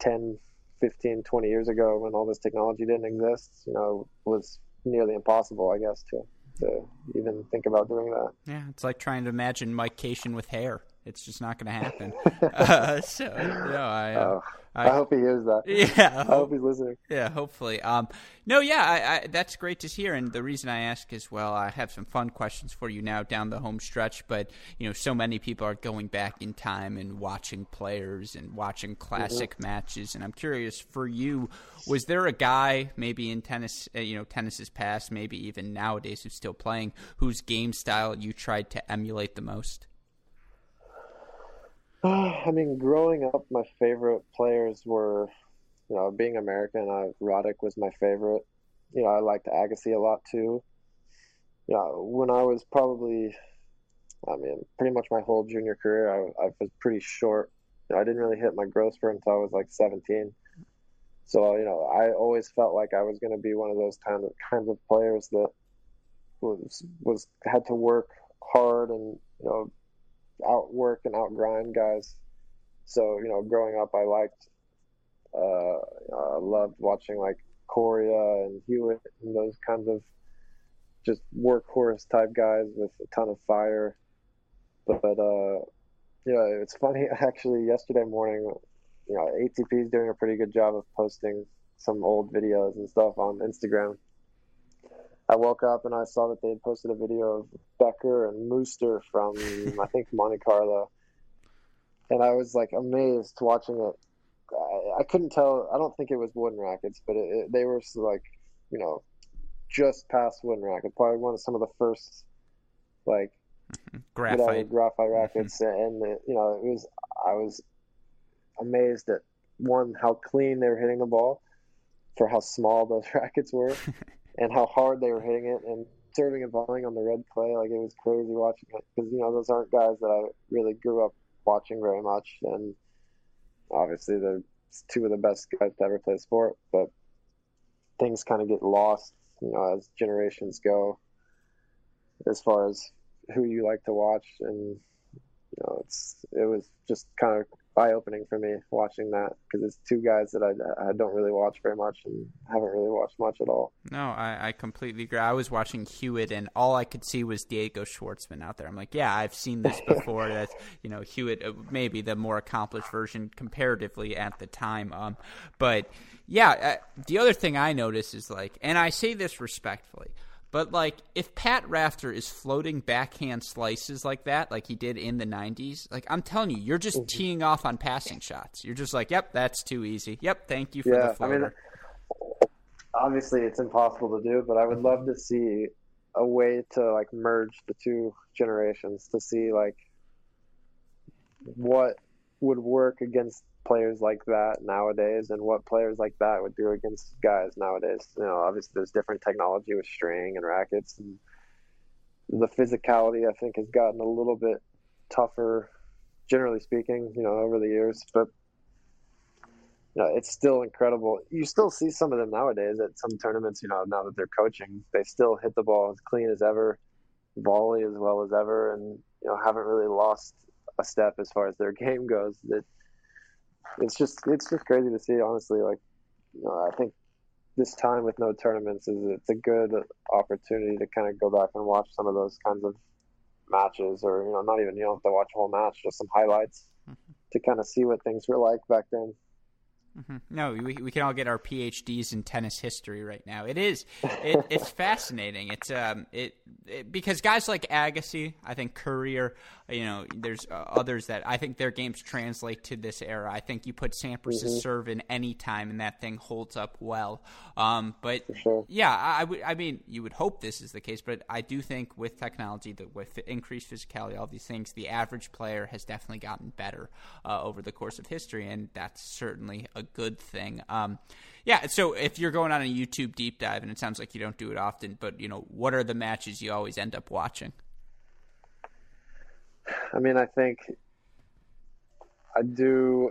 ten, fifteen, twenty years ago when all this technology didn't exist. You know, it was nearly impossible, I guess, to, to even think about doing that. Yeah, it's like trying to imagine Mike Cation with hair. It's just not going to happen. uh, so no, I, uh, oh, I. I hope he hears that. Yeah, I hope, hope he's listening. Yeah, hopefully. Um, no, yeah, I, I, that's great to hear. And the reason I ask is, well, I have some fun questions for you now down the home stretch. But you know, so many people are going back in time and watching players and watching classic mm-hmm. matches. And I'm curious for you, was there a guy maybe in tennis, uh, you know, tennis's past, maybe even nowadays who's still playing, whose game style you tried to emulate the most? I mean, growing up, my favorite players were, you know, being American, I, Roddick was my favorite. You know, I liked Agassi a lot too. You know, when I was probably, I mean, pretty much my whole junior career, I, I was pretty short. You know, I didn't really hit my growth spurt until I was like seventeen. So, you know, I always felt like I was going to be one of those kind of, kinds of players that was, was had to work hard and, you know, outwork and outgrind guys. So, you know, growing up, I liked, uh, I loved watching like Coria and Hewitt and those kinds of just workhorse type guys with a ton of fire. But, but uh, you know, it's funny, actually, yesterday morning, you know, A T P is doing a pretty good job of posting some old videos and stuff on Instagram. I woke up and I saw that they had posted a video of Becker and Mooster from, I think, Monte Carlo. And I was, like, amazed watching it. I, I couldn't tell. I don't think it was wooden rackets, but it, it, they were, like, you know, just past wooden rackets. Probably one of some of the first, like, graphite, whatever, graphite rackets. and, it, you know, it was I was amazed at, one, how clean they were hitting the ball for how small those rackets were. And how hard they were hitting it and serving and volleying on the red clay. Like, it was crazy watching it because, you know, those aren't guys that I really grew up watching very much. And obviously they're two of the best guys to ever play the sport, but things kind of get lost, you know, as generations go as far as who you like to watch. And, you know, it's it was just kind of eye-opening for me watching that because it's two guys that I, I don't really watch very much and haven't really watched much at all. No, I, I completely agree. I was watching Hewitt and all I could see was Diego Schwartzman out there. I'm like, yeah, I've seen this before. That's, you know, Hewitt, maybe the more accomplished version comparatively at the time. Um, but yeah, uh, the other thing I notice is like, and I say this respectfully, but, like, if Pat Rafter is floating backhand slices like that, like he did in the nineties, like, I'm telling you, you're just teeing off on passing shots. You're just like, yep, that's too easy. Yep, thank you for yeah, the floater. I mean, obviously it's impossible to do, but I would love to see a way to, like, merge the two generations to see, like, what would work against players like that nowadays and what players like that would do against guys nowadays. You know, obviously there's different technology with string and rackets, and the physicality I think has gotten a little bit tougher, generally speaking, you know, over the years. But you know, it's still incredible. You still see some of them nowadays at some tournaments, you know, now that they're coaching, they still hit the ball as clean as ever, volley as well as ever, and you know, haven't really lost a step as far as their game goes. That It's just it's just crazy to see, honestly. Like, you know, I think this time with no tournaments is it's a good opportunity to kind of go back and watch some of those kinds of matches, or you know, not even you don't have to watch a whole match, just some highlights mm-hmm. to kind of see what things were like back then. Mm-hmm. No, we we can all get our P H Ds in tennis history right now. It is it, it's fascinating. It's um it, it because guys like Agassi, I think Courier, you know, there's uh, others that I think their games translate to this era. I think you put Sampras's mm-hmm. serve in any time and that thing holds up well. Um, but sure. yeah, I, I would I mean you would hope this is the case, but I do think with technology, that with increased physicality, all these things, the average player has definitely gotten better uh, over the course of history, and that's certainly a good thing. Um, yeah, so if you're going on a YouTube deep dive, and it sounds like you don't do it often, but, you know, what are the matches you always end up watching? I mean, I think I do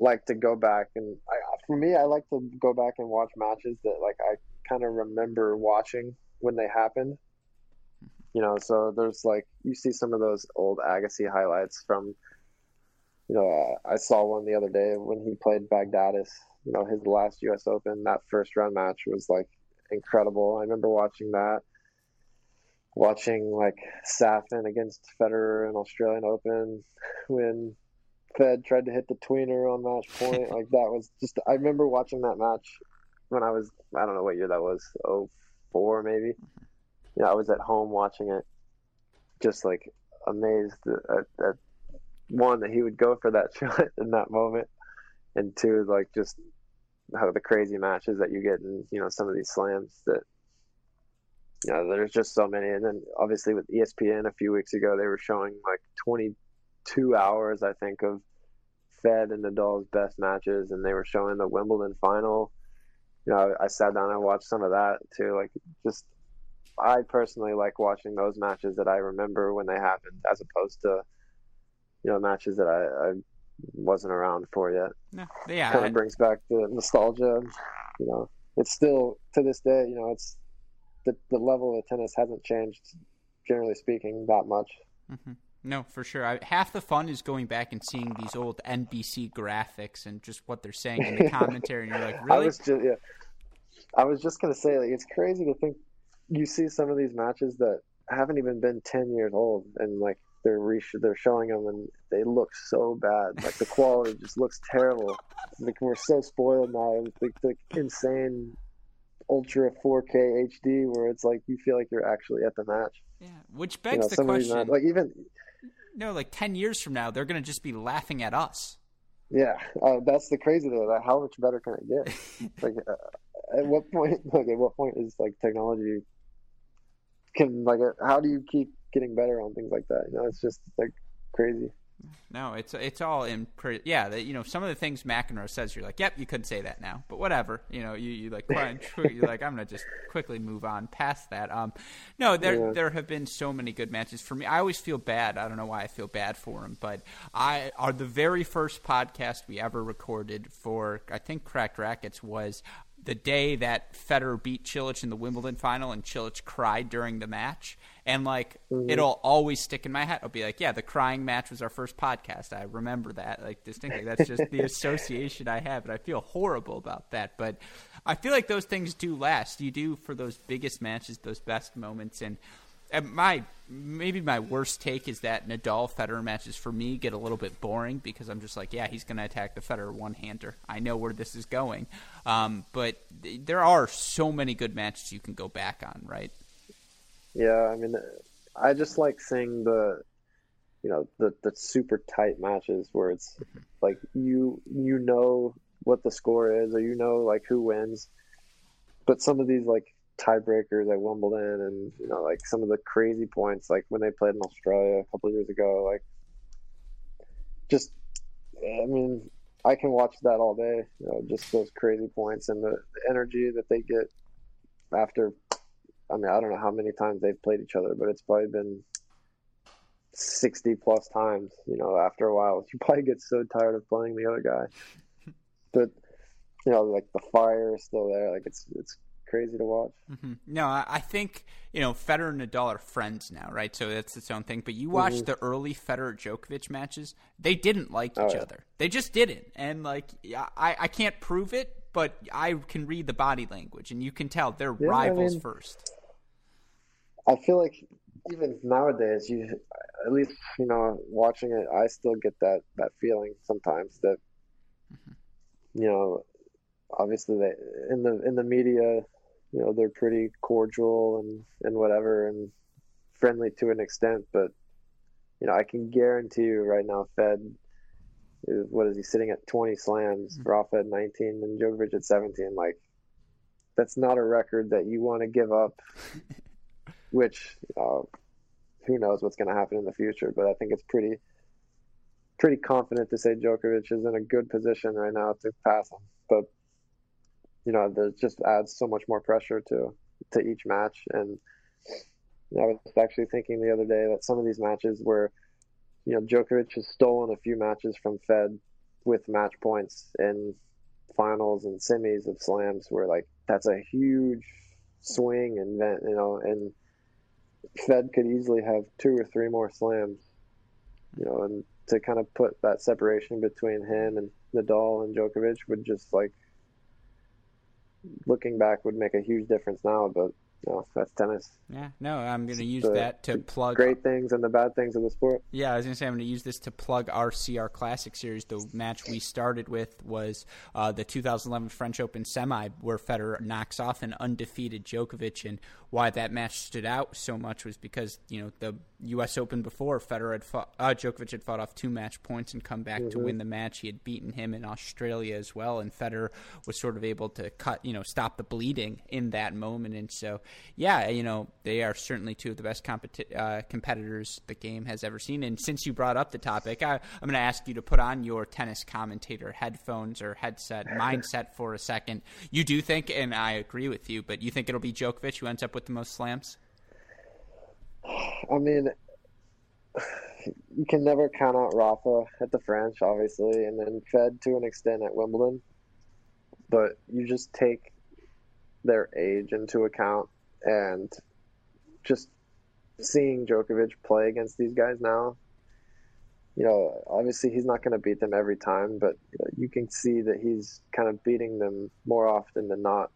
like to go back and I, for me, I like to go back and watch matches that, like, I kind of remember watching when they happened. You know, so there's, like, you see some of those old Agassi highlights from, you know, I saw one the other day when he played Baghdadis, you know, his last U S Open, that first round match was like incredible. I remember watching that. watching like Safin against Federer in Australian Open when Fed tried to hit the tweener on match point. Like, that was just, I remember watching that match when I was, I don't know what year that was, oh four maybe. Yeah, I was at home watching it, just like amazed at, at one, that he would go for that shot in that moment, and two, like just how the crazy matches that you get in, you know, some of these slams that, you know, there's just so many. And then obviously with E S P N a few weeks ago, they were showing like twenty-two hours, I think, of Fed and Nadal's best matches, and they were showing the Wimbledon final. You know, I, I sat down and watched some of that too. Like, just, I personally like watching those matches that I remember when they happened, as opposed to, you know, matches that I, I wasn't around for yet. No, yeah, kind of I... brings back the nostalgia. You know, it's still to this day, you know, it's the the level of tennis hasn't changed, generally speaking, that much. Mm-hmm. No, for sure. I, half the fun is going back and seeing these old N B C graphics and just what they're saying in the commentary. And you're like, really? I was just, yeah. I was just going to say, like, it's crazy to think you see some of these matches that haven't even been ten years old, and like they're re- they're showing them and they look so bad. Like, the quality just looks terrible. Like, we're so spoiled now with the, the insane ultra four K H D, where it's like you feel like you're actually at the match. Yeah, which begs you know, the question. Not, like even. No, like ten years from now, they're going to just be laughing at us. Yeah, uh, that's the crazy thing. Like, how much better can it get? Like, uh, at what point? Like, at what point is like technology can like? Uh, how do you keep getting better on things like that? You know, it's just like crazy. No, it's it's all in. Pre- yeah, the, you know, some of the things McEnroe says, you're like, yep, you couldn't say that now, but whatever. You know, you you like, you're like, I'm gonna just quickly move on past that. Um, no, there yeah. there have been so many good matches for me. I always feel bad. I don't know why I feel bad for him, but I are the very first podcast we ever recorded for, I think, Cracked Rackets was the day that Federer beat Cilic in the Wimbledon final, and Cilic cried during the match. And, like, mm-hmm. it'll always stick in my head. I'll be like, yeah, the crying match was our first podcast. I remember that, like, distinctly. That's just the association I have, and I feel horrible about that. But I feel like those things do last. You do for those biggest matches, those best moments. And, and my maybe my worst take is that Nadal-Federer matches, for me, get a little bit boring, because I'm just like, yeah, he's going to attack the Federer one-hander. I know where this is going. Um, but th- there are so many good matches you can go back on, right? Yeah, I mean, I just like seeing the, you know, the, the super tight matches where it's like you you know what the score is, or you know like who wins. But some of these like tiebreakers at Wimbledon, and you know, like some of the crazy points, like when they played in Australia a couple of years ago, like just, I mean, I can watch that all day. You know, just those crazy points and the energy that they get after. I mean, I don't know how many times they've played each other, but it's probably been sixty plus times, you know, after a while. You probably get so tired of playing the other guy. But, you know, like the fire is still there. Like, it's it's crazy to watch. Mm-hmm. No, I think, you know, Federer and Nadal are friends now, right? So that's its own thing. But you watch mm-hmm. the early Federer-Djokovic matches, they didn't like each oh, yeah. other. They just didn't. And, like, I, I can't prove it, but I can read the body language, and you can tell they're yeah, rivals I mean, first. I feel like even nowadays, you at least, you know, watching it, I still get that, that feeling sometimes that, mm-hmm. you know, obviously they, in the in the media, you know, they're pretty cordial and, and whatever, and friendly to an extent. But, you know, I can guarantee you right now, Fed, what is he sitting at twenty slams, mm-hmm. Rafa at nineteen, and Djokovic at seventeen. Like, that's not a record that you want to give up. Which, uh, who knows what's going to happen in the future? But I think it's pretty, pretty confident to say Djokovic is in a good position right now to pass him. But you know, there's just adds so much more pressure to to each match. And you know, I was actually thinking the other day that some of these matches where, you know, Djokovic has stolen a few matches from Fed with match points in finals and semis of slams, where like that's a huge swing, and you know, and Fed could easily have two or three more slams, you know, and to kind of put that separation between him and Nadal and Djokovic would just, like, looking back, would make a huge difference now. But well, that's tennis. Yeah, no, I'm going to use the, that to plug great things and the bad things of the sport. Yeah, I was going to say I'm going to use this to plug our C R Classic Series. The match we started with was uh, the two thousand eleven French Open semi, where Federer knocks off an undefeated Djokovic, and why that match stood out so much was because, you know, the U S Open before, Federer had fought, uh, Djokovic had fought off two match points and come back mm-hmm. to win the match. He had beaten him in Australia as well, and Federer was sort of able to cut, you know, stop the bleeding in that moment, and so. Yeah, you know, they are certainly two of the best competi- uh, competitors the game has ever seen. And since you brought up the topic, I, I'm going to ask you to put on your tennis commentator headphones or headset mindset for a second. You do think, and I agree with you, but you think it'll be Djokovic who ends up with the most slams? I mean, you can never count out Rafa at the French, obviously, and then Fed to an extent at Wimbledon. But you just take their age into account. And just seeing Djokovic play against these guys now, you know, obviously he's not going to beat them every time, but you can see that he's kind of beating them more often than not.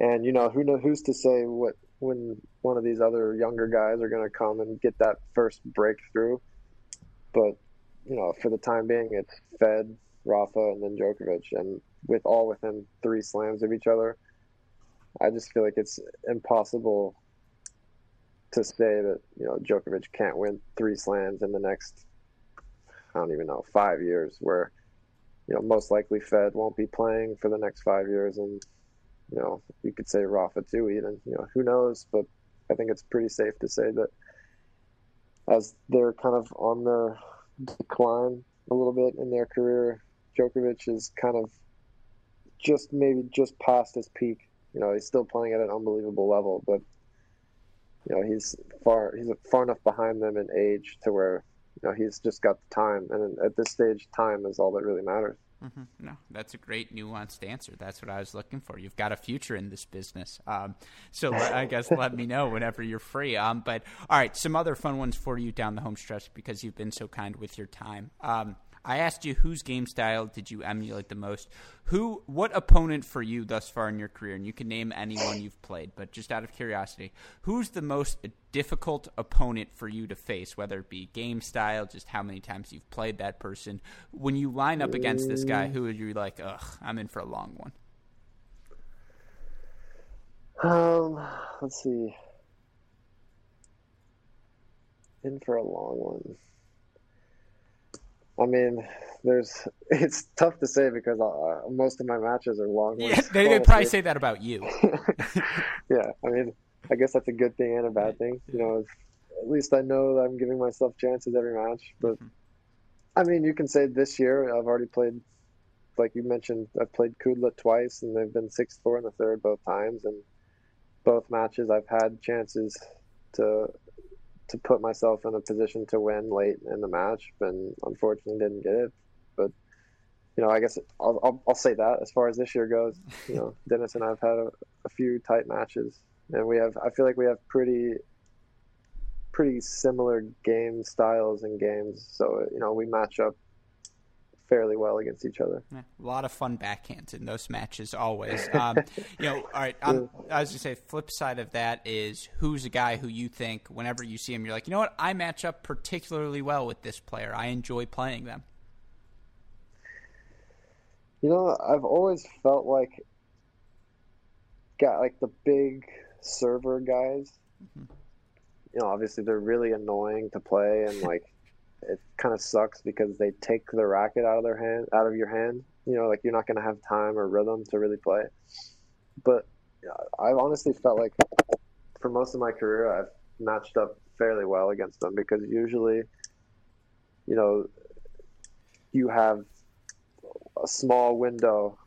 And, you know, who knows, who's to say what when one of these other younger guys are going to come and get that first breakthrough. But, you know, for the time being, it's Fed, Rafa, and then Djokovic. And with all within three slams of each other, I just feel like it's impossible to say that, you know, Djokovic can't win three slams in the next, I don't even know, five years where, you know, most likely Fed won't be playing for the next five years. And, you know, you could say Rafa too, even, you know, who knows, but I think it's pretty safe to say that as they're kind of on their decline a little bit in their career, Djokovic is kind of just maybe just past his peak. You know, he's still playing at an unbelievable level, but, you know, he's far he's far enough behind them in age to where, you know, he's just got the time. And at this stage, time is all that really matters. Mm-hmm. No, that's a great nuanced answer. That's what I was looking for. You've got a future in this business. Um, so I guess let me know whenever you're free. Um, but, all right, some other fun ones for you down the home stretch because you've been so kind with your time. Um I asked you whose game style did you emulate the most? Who, what opponent for you thus far in your career, and you can name anyone you've played, but just out of curiosity, who's the most difficult opponent for you to face, whether it be game style, just how many times you've played that person? When you line up against this guy, who are you like, ugh, I'm in for a long one? Um, let's see. In for a long one. I mean, there's. It's tough to say because uh, most of my matches are long ones. Yeah, they would probably say that about you. Yeah, I mean, I guess that's a good thing and a bad thing. You know, at least I know that I'm giving myself chances every match. But, mm-hmm. I mean, you can say this year I've already played, like you mentioned, I've played Kudla twice, and they've been six four in the third both times. And both matches I've had chances to to put myself in a position to win late in the match, but unfortunately didn't get it. But, you know, I guess I'll, I'll, I'll say that as far as this year goes, you know, Dennis and I've had a, a few tight matches, and we have, I feel like we have pretty, pretty similar game styles and games. So, you know, we match up fairly well against each other. Yeah, a lot of fun backhands in those matches always. Um, you know, all right, I'm, I was going to say flip side of that is who's a guy who you think whenever you see him, you're like, you know what, I match up particularly well with this player. I enjoy playing them. You know, I've always felt like got like the big server guys, mm-hmm. you know, obviously they're really annoying to play, and like, it kind of sucks because they take the racket out of their hand, out of your hand. You know, like you're not going to have time or rhythm to really play. But I've honestly felt like for most of my career, I've matched up fairly well against them because usually, you know, you have a small window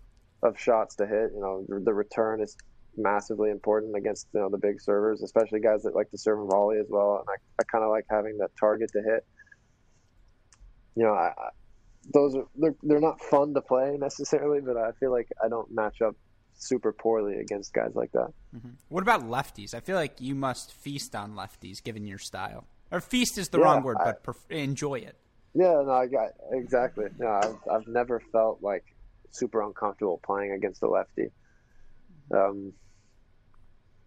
of shots to hit. You know, the return is massively important against, you know, the big servers, especially guys that like to serve and volley as well. And I, I kind of like having that target to hit. You know, I, I, those are they're, they're not fun to play necessarily, but I feel like I don't match up super poorly against guys like that. Mm-hmm. What about lefties? I feel like you must feast on lefties given your style. Or feast is the yeah, wrong word, I, but perf- enjoy it. Yeah, no, I got exactly. No, I've I've never felt like super uncomfortable playing against a lefty. Um,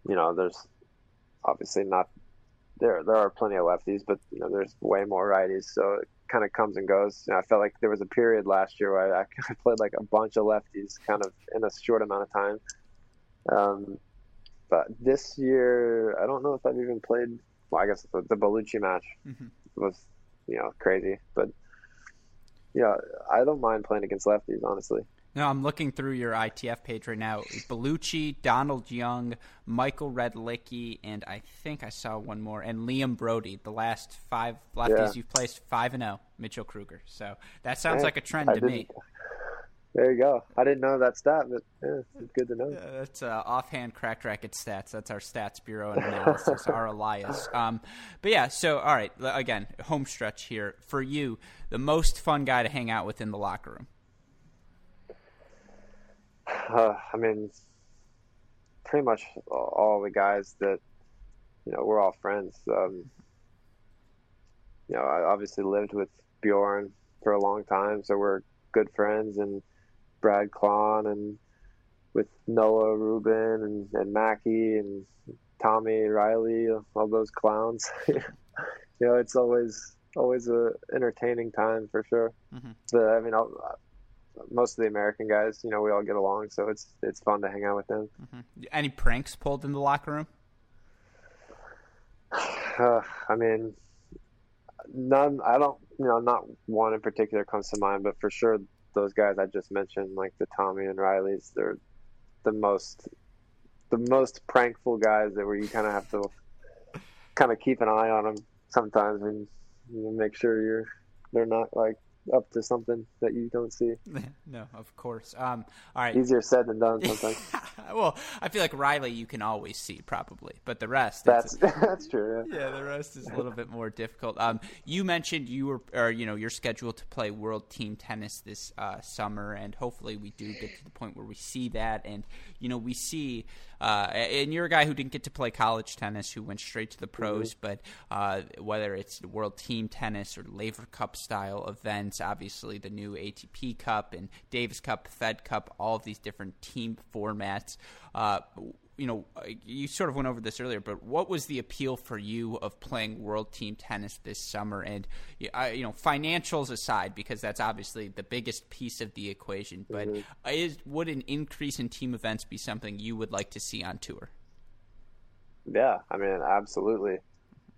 you know, there's obviously not there. There are plenty of lefties, but you know, there's way more righties. So it kind of comes and goes. You know, I felt like there was a period last year where I, I played like a bunch of lefties kind of in a short amount of time. Um, but this year, I don't know if I've even played. Well, I guess the, the Bellucci match mm-hmm. was, you know, crazy, but yeah, I don't mind playing against lefties, honestly. No, I'm looking through your I T F page right now. Bellucci, Donald Young, Michael Redlicki, and I think I saw one more, and Liam Brody. The last five lefties yeah. you've placed, five and zero. Mitchell Kruger. So that sounds Man, like a trend I to me. There you go. I didn't know that stat, but yeah, it's good to know. Uh, that's uh, offhand Cracked Racket Stats. That's our stats bureau and analysis, our Elias. Um, but yeah, so all right, again, home stretch here. For you, the most fun guy to hang out with in the locker room? Uh, I mean, pretty much all the guys that, you know, we're all friends. Um, you know, I obviously lived with Bjorn for a long time, so we're good friends, and Brad Klon, and with Noah Rubin and, and Mackie and Tommy Riley, all those clowns. You know, it's always always a entertaining time for sure. Mm-hmm. But I mean, I'll, most of the American guys, you know, we all get along, so it's it's fun to hang out with them. Mm-hmm. Any pranks pulled in the locker room? Uh, I mean, none. I don't. You know, not one in particular comes to mind, but for sure, those guys I just mentioned, like the Tommy and Rileys, they're the most, the most prankful guys that where you kind of have to kind of keep an eye on them sometimes and you know, make sure you're they're not like up to something that you don't see. No, of course. Um, all right. Easier said than done sometimes. Well, I feel like Riley you can always see probably, but the rest that's a, that's true. Yeah. yeah, the rest is a little bit more difficult. Um, you mentioned you were, or you know, you're scheduled to play World Team Tennis this uh, summer, and hopefully we do get to the point where we see that. And you know, we see, uh, and you're a guy who didn't get to play college tennis, who went straight to the pros. Mm-hmm. But uh, whether it's the World Team Tennis or Laver Cup style events, obviously the new A T P Cup and Davis Cup, Fed Cup, all of these different team formats. Uh, you know, you sort of went over this earlier, but what was the appeal for you of playing World Team Tennis this summer? And, you know, financials aside, because that's obviously the biggest piece of the equation, but mm-hmm. is, would an increase in team events be something you would like to see on tour? Yeah, I mean, absolutely.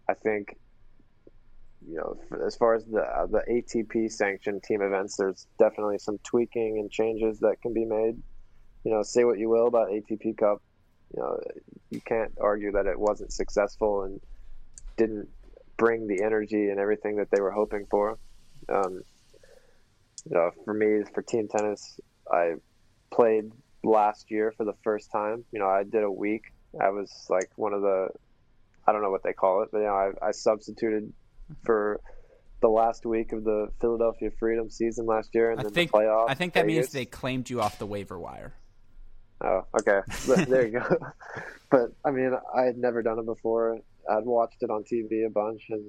I think, you know, as far as the, uh, the A T P sanctioned team events, there's definitely some tweaking and changes that can be made. You know, say what you will about A T P Cup, you know, you can't argue that it wasn't successful and didn't bring the energy and everything that they were hoping for. Um, you know, for me, for team tennis, I played last year for the first time. You know, I did a week. I was like one of the, I don't know what they call it, but you know, I, I substituted for the last week of the Philadelphia Freedom season last year, and I then think, the playoffs. I think that Vegas. means they claimed you off the waiver wire. Oh, okay. There you go. But, I mean, I had never done it before. I'd watched it on T V a bunch and,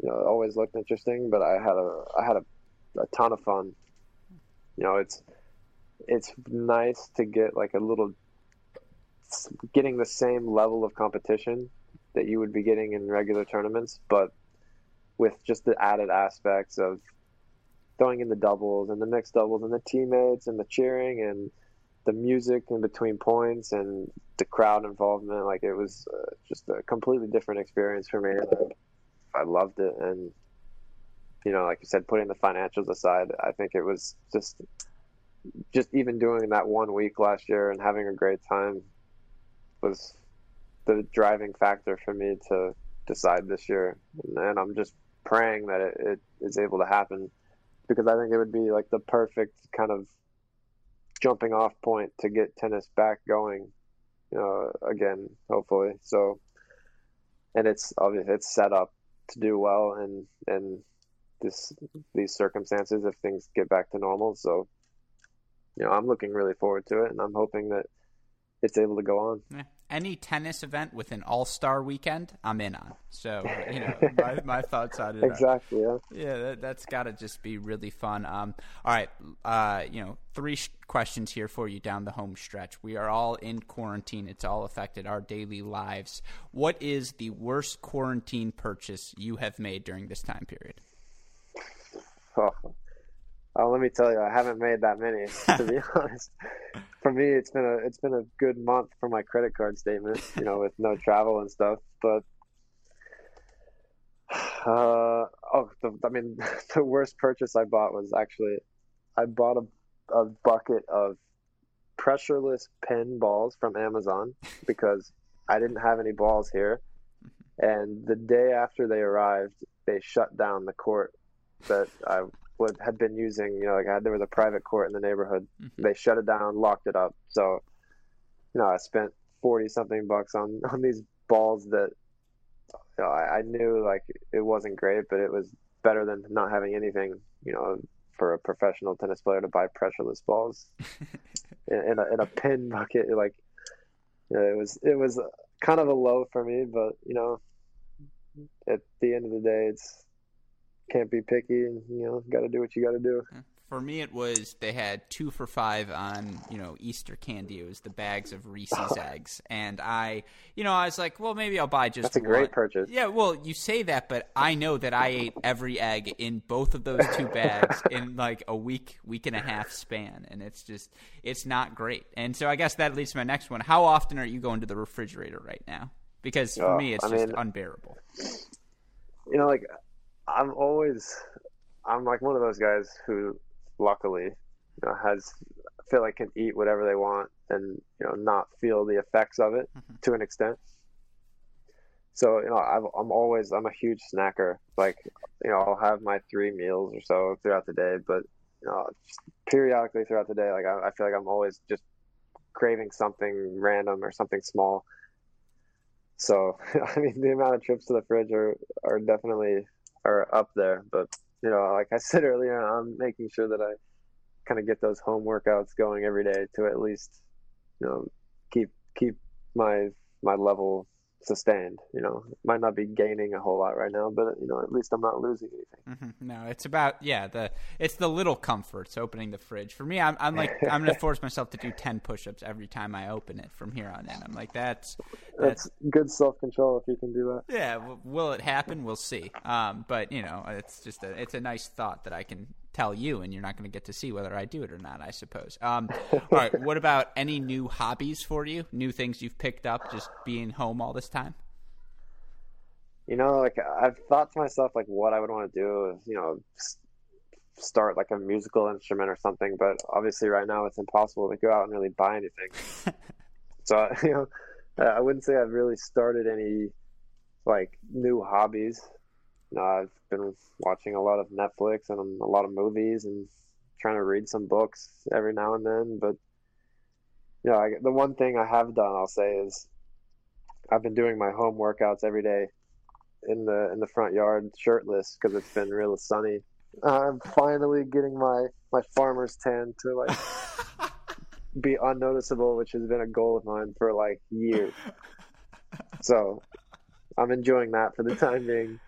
you know, it always looked interesting, but I had a I had a, a ton of fun. You know, it's it's nice to get like a little – getting the same level of competition that you would be getting in regular tournaments, but with just the added aspects of throwing in the doubles and the mixed doubles and the teammates and the cheering and – the music in between points and the crowd involvement. Like it was uh, just a completely different experience for me. Like, I loved it. And, you know, like you said, putting the financials aside, I think it was just, just even doing that one week last year and having a great time was the driving factor for me to decide this year. And I'm just praying that it, it is able to happen because I think it would be like the perfect kind of jumping off point to get tennis back going, you know, again, hopefully. So, and it's obviously it's set up to do well and, and this, these circumstances, if things get back to normal. So, you know, I'm looking really forward to it and I'm hoping that it's able to go on. Yeah. any tennis event with an all-star weekend, I'm in on. So, you know, my, my thoughts on it. Exactly. Are, yeah, yeah that, that's got to just be really fun. Um, all right, uh, you know, three sh- questions here for you down the home stretch. We are all in quarantine. It's all affected our daily lives. What is the worst quarantine purchase you have made during this time period? Oh. Oh, let me tell you, I haven't made that many, to be honest. For me, it's been a it's been a good month for my credit card statement, you know, with no travel and stuff. But uh, oh, the, I mean, the worst purchase I bought was actually I bought a a bucket of pressureless pen balls from Amazon because I didn't have any balls here, and the day after they arrived, they shut down the court that I had been using, you know, like I had, there was a private court in the neighborhood. Mm-hmm. They shut it down, locked it up. So, you know, I spent forty something bucks on, on these balls that, you know, I, I knew like it wasn't great, but it was better than not having anything, you know, for a professional tennis player to buy pressureless balls in, in, a, in a pin bucket. Like, you know, it was, it was kind of a low for me, but you know, at the end of the day, it's, can't be picky, and you know, got to do what you got to do. For me, it was they had two for five on, you know, Easter candy. It was the bags of Reese's eggs, and I, you know, I was like, well, maybe I'll buy just. That's a great one. Purchase. Yeah, well, you say that, but I know that I ate every egg in both of those two bags in like a week, week and a half span, and it's just, it's not great. And so I guess that leads to my next one. How often are you going to the refrigerator right now? Because for oh, me, it's I just mean, unbearable. You know, like. I'm always, I'm like one of those guys who, luckily, you know, has feel like can eat whatever they want and you know not feel the effects of it mm-hmm. to an extent. So you know, I've, I'm always I'm a huge snacker. Like you know, I'll have my three meals or so throughout the day, but you know, just periodically throughout the day, like I, I feel like I'm always just craving something random or something small. So I mean, the amount of trips to the fridge are are definitely. Are up there, but you know, like I said earlier, I'm making sure that I kind of get those home workouts going every day to at least, you know, keep keep my my level sustained. You know, might not be gaining a whole lot right now, but you know, at least I'm not losing anything. Mm-hmm. No, it's about yeah, the it's the little comforts opening the fridge. For me, I'm I'm like I'm gonna force myself to do ten push-ups every time I open it from here on in. I'm like that's that's, that's good self-control if you can do that. Yeah, w- will it happen? We'll see. Um, but you know, it's just a it's a nice thought that I can tell you, and you're not going to get to see whether I do it or not, I suppose. Um, all right, what about any new hobbies for you? New things you've picked up just being home all this time? You know, like I've thought to myself, like what I would want to do is, you know, start like a musical instrument or something. But obviously, right now it's impossible to go out and really buy anything. So you know, I wouldn't say I've really started any like new hobbies. No, I've been watching a lot of Netflix and a lot of movies and trying to read some books every now and then. But, you know, I, the one thing I have done, I'll say, is I've been doing my home workouts every day in the in the front yard shirtless because it's been real sunny. I'm finally getting my, my farmer's tan to, like, be unnoticeable, which has been a goal of mine for, like, years. So I'm enjoying that for the time being.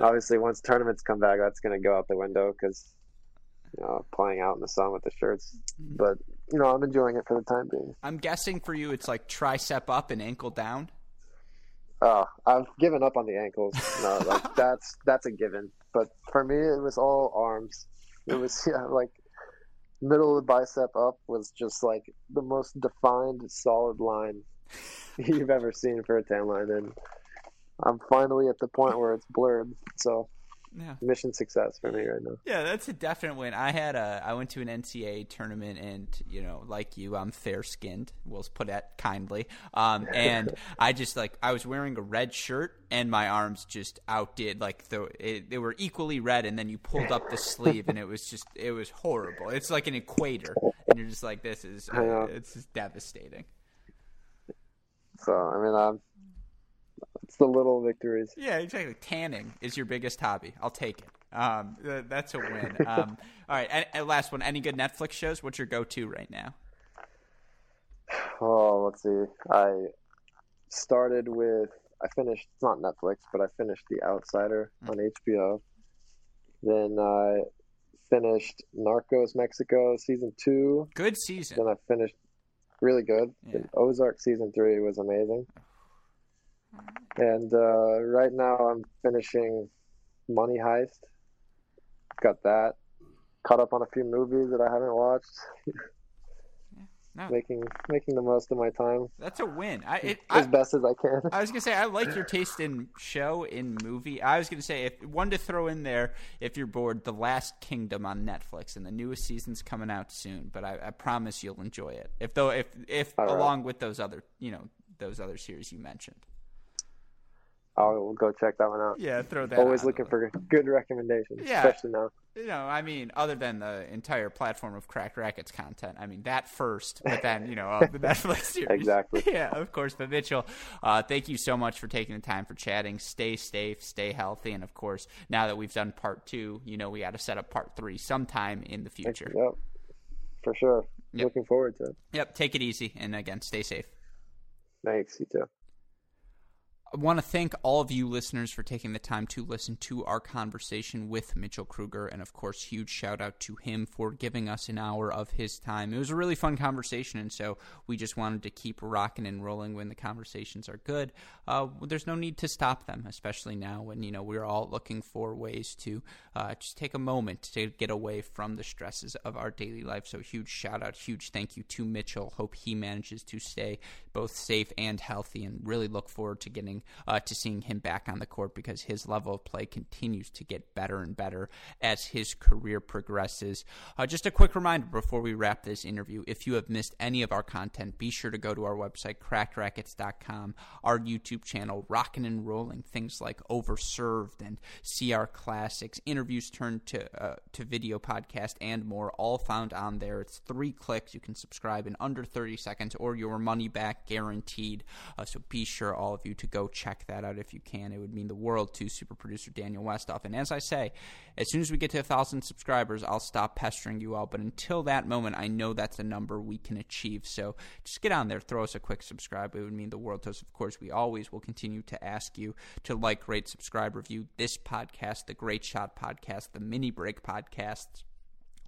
Obviously, once tournaments come back, that's going to go out the window because, you know, playing out in the sun with the shirts. But, you know, I'm enjoying it for the time being. I'm guessing for you it's like tricep up and ankle down? Oh, I've given up on the ankles. No, like that's that's a given. But for me, it was all arms. It was, yeah, like middle of the bicep up was just like the most defined, solid line you've ever seen for a tan line. And I'm finally at the point where it's blurred, so yeah. Mission success for me right now. Yeah, that's a definite win. I had a, I went to an N C A A tournament, and you know, like you, I'm fair skinned. We'll put that kindly. Um, and I just like I was wearing a red shirt, and my arms just outdid like the, it, they were equally red, and then you pulled up the sleeve, and it was just it was horrible. It's like an equator, and you're just like, this is uh, it's just devastating. So I mean, I'm. It's the little victories. Yeah, exactly. Tanning is your biggest hobby. I'll take it. Um, that's a win. Um, all right, and, and last one. Any good Netflix shows? What's your go-to right now? Oh, let's see. I started with, I finished, it's not Netflix, but I finished The Outsider mm. on H B O. Then I finished Narcos Mexico season two. Good season. Then I finished, really good. Yeah. Ozark season three was amazing. And uh, right now I'm finishing Money Heist. Got that. Caught up on a few movies that I haven't watched. yeah, no. Making making the most of my time. That's a win. I, it, as I, best as I can. I was gonna say I like your taste in show, in movie. I was gonna say if one to throw in there if you're bored, The Last Kingdom on Netflix, and the newest season's coming out soon. But I, I promise you'll enjoy it. If though if if All along right. with those other you know those other series you mentioned. Oh, we'll go check that one out. Yeah, throw that. Always looking for good recommendations, yeah. especially now. You know, I mean, other than the entire platform of Crack Rackets content, I mean, that first, but then, you know, the Netflix series. Exactly. Yeah, of course. But Mitchell, uh, thank you so much for taking the time for chatting. Stay safe, stay healthy. And, of course, now that we've done part two, you know, we got to set up part three sometime in the future. Yep, for sure. Yep. Looking forward to it. Yep, take it easy. And, again, stay safe. Thanks, you too. I want to thank all of you listeners for taking the time to listen to our conversation with Mitchell Kruger, and of course, huge shout out to him for giving us an hour of his time. It was a really fun conversation, and so we just wanted to keep rocking and rolling when the conversations are good. Uh, there's no need to stop them, especially now when, you know, we're all looking for ways to uh, just take a moment to get away from the stresses of our daily life. So huge shout out, huge thank you to Mitchell. Hope he manages to stay both safe and healthy, and really look forward to getting Uh, to seeing him back on the court, because his level of play continues to get better and better as his career progresses. Uh, just a quick reminder before we wrap this interview, if you have missed any of our content, be sure to go to our website, cracked rackets dot com, our YouTube channel, Rockin' and Rolling, things like Overserved and C R Classics, interviews turned to, uh, to video podcast, and more, all found on there. It's three clicks. You can subscribe in under thirty seconds or your money back guaranteed. Uh, so be sure, all of you, to go check that out if you can. It would mean the world to super producer Daniel Westhoff. And as I say, as soon as we get to a thousand subscribers, I'll stop pestering you all. But until that moment, I know that's a number we can achieve. So just get on there, throw us a quick subscribe. It would mean the world to us. Of course, we always will continue to ask you to like, rate, subscribe, review this podcast, the Great Shot Podcast, the Mini Break Podcast.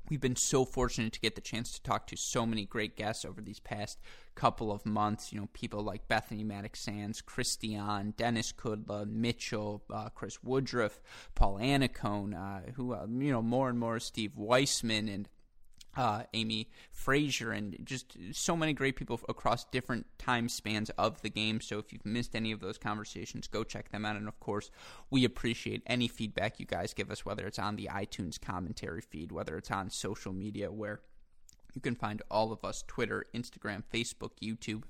We've been so fortunate to get the chance to talk to so many great guests over these past couple of months. You know, people like Bethany Maddox-Sands, Christian, Dennis Kudla, Mitchell, uh, Chris Woodruff, Paul Anacone, uh, who, uh, you know, more and more Steve Weissman and Uh, Amy Frazier, and just so many great people across different time spans of the game. So if you've missed any of those conversations, go check them out. And of course, we appreciate any feedback you guys give us, whether it's on the iTunes commentary feed, whether it's on social media, where you can find all of us, Twitter, Instagram, Facebook, YouTube.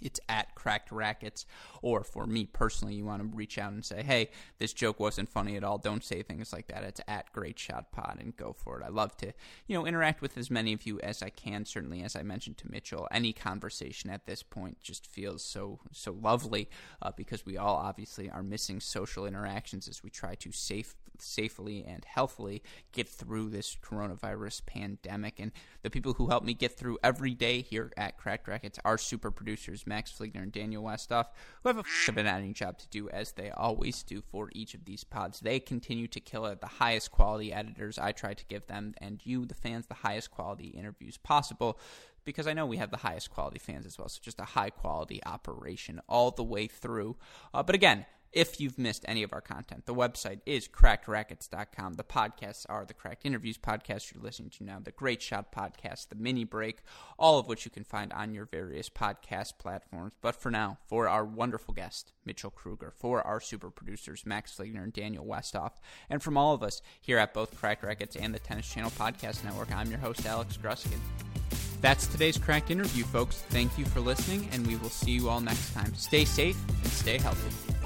It's at Cracked Rackets, or for me personally, you want to reach out and say, hey, this joke wasn't funny at all. Don't say things like that. It's at Great Shot Pod, and go for it. I love to, you know, interact with as many of you as I can. Certainly, as I mentioned to Mitchell, any conversation at this point just feels so, so lovely uh, because we all obviously are missing social interactions as we try to safe, safely and healthily get through this coronavirus pandemic. And the people who help me get through every day here at Cracked Rackets are super producers, Max Fligner and Daniel Westhoff, who have a f- of an adding job to do, as they always do for each of these pods. They continue to kill it at the highest quality editors. I try to give them, and you, the fans, the highest quality interviews possible, because I know we have the highest quality fans as well. So just a high quality operation all the way through. Uh, but again, if you've missed any of our content, the website is cracked rackets dot com. The podcasts are the Cracked Interviews Podcast you're listening to now, the Great Shot Podcast, the Mini Break, all of which you can find on your various podcast platforms. But for now, for our wonderful guest, Mitchell Kruger, for our super producers, Max Fligner and Daniel Westhoff, and from all of us here at both Cracked Rackets and the Tennis Channel Podcast Network, I'm your host, Alex Gruskin. That's today's Cracked Interview, folks. Thank you for listening, and we will see you all next time. Stay safe and stay healthy.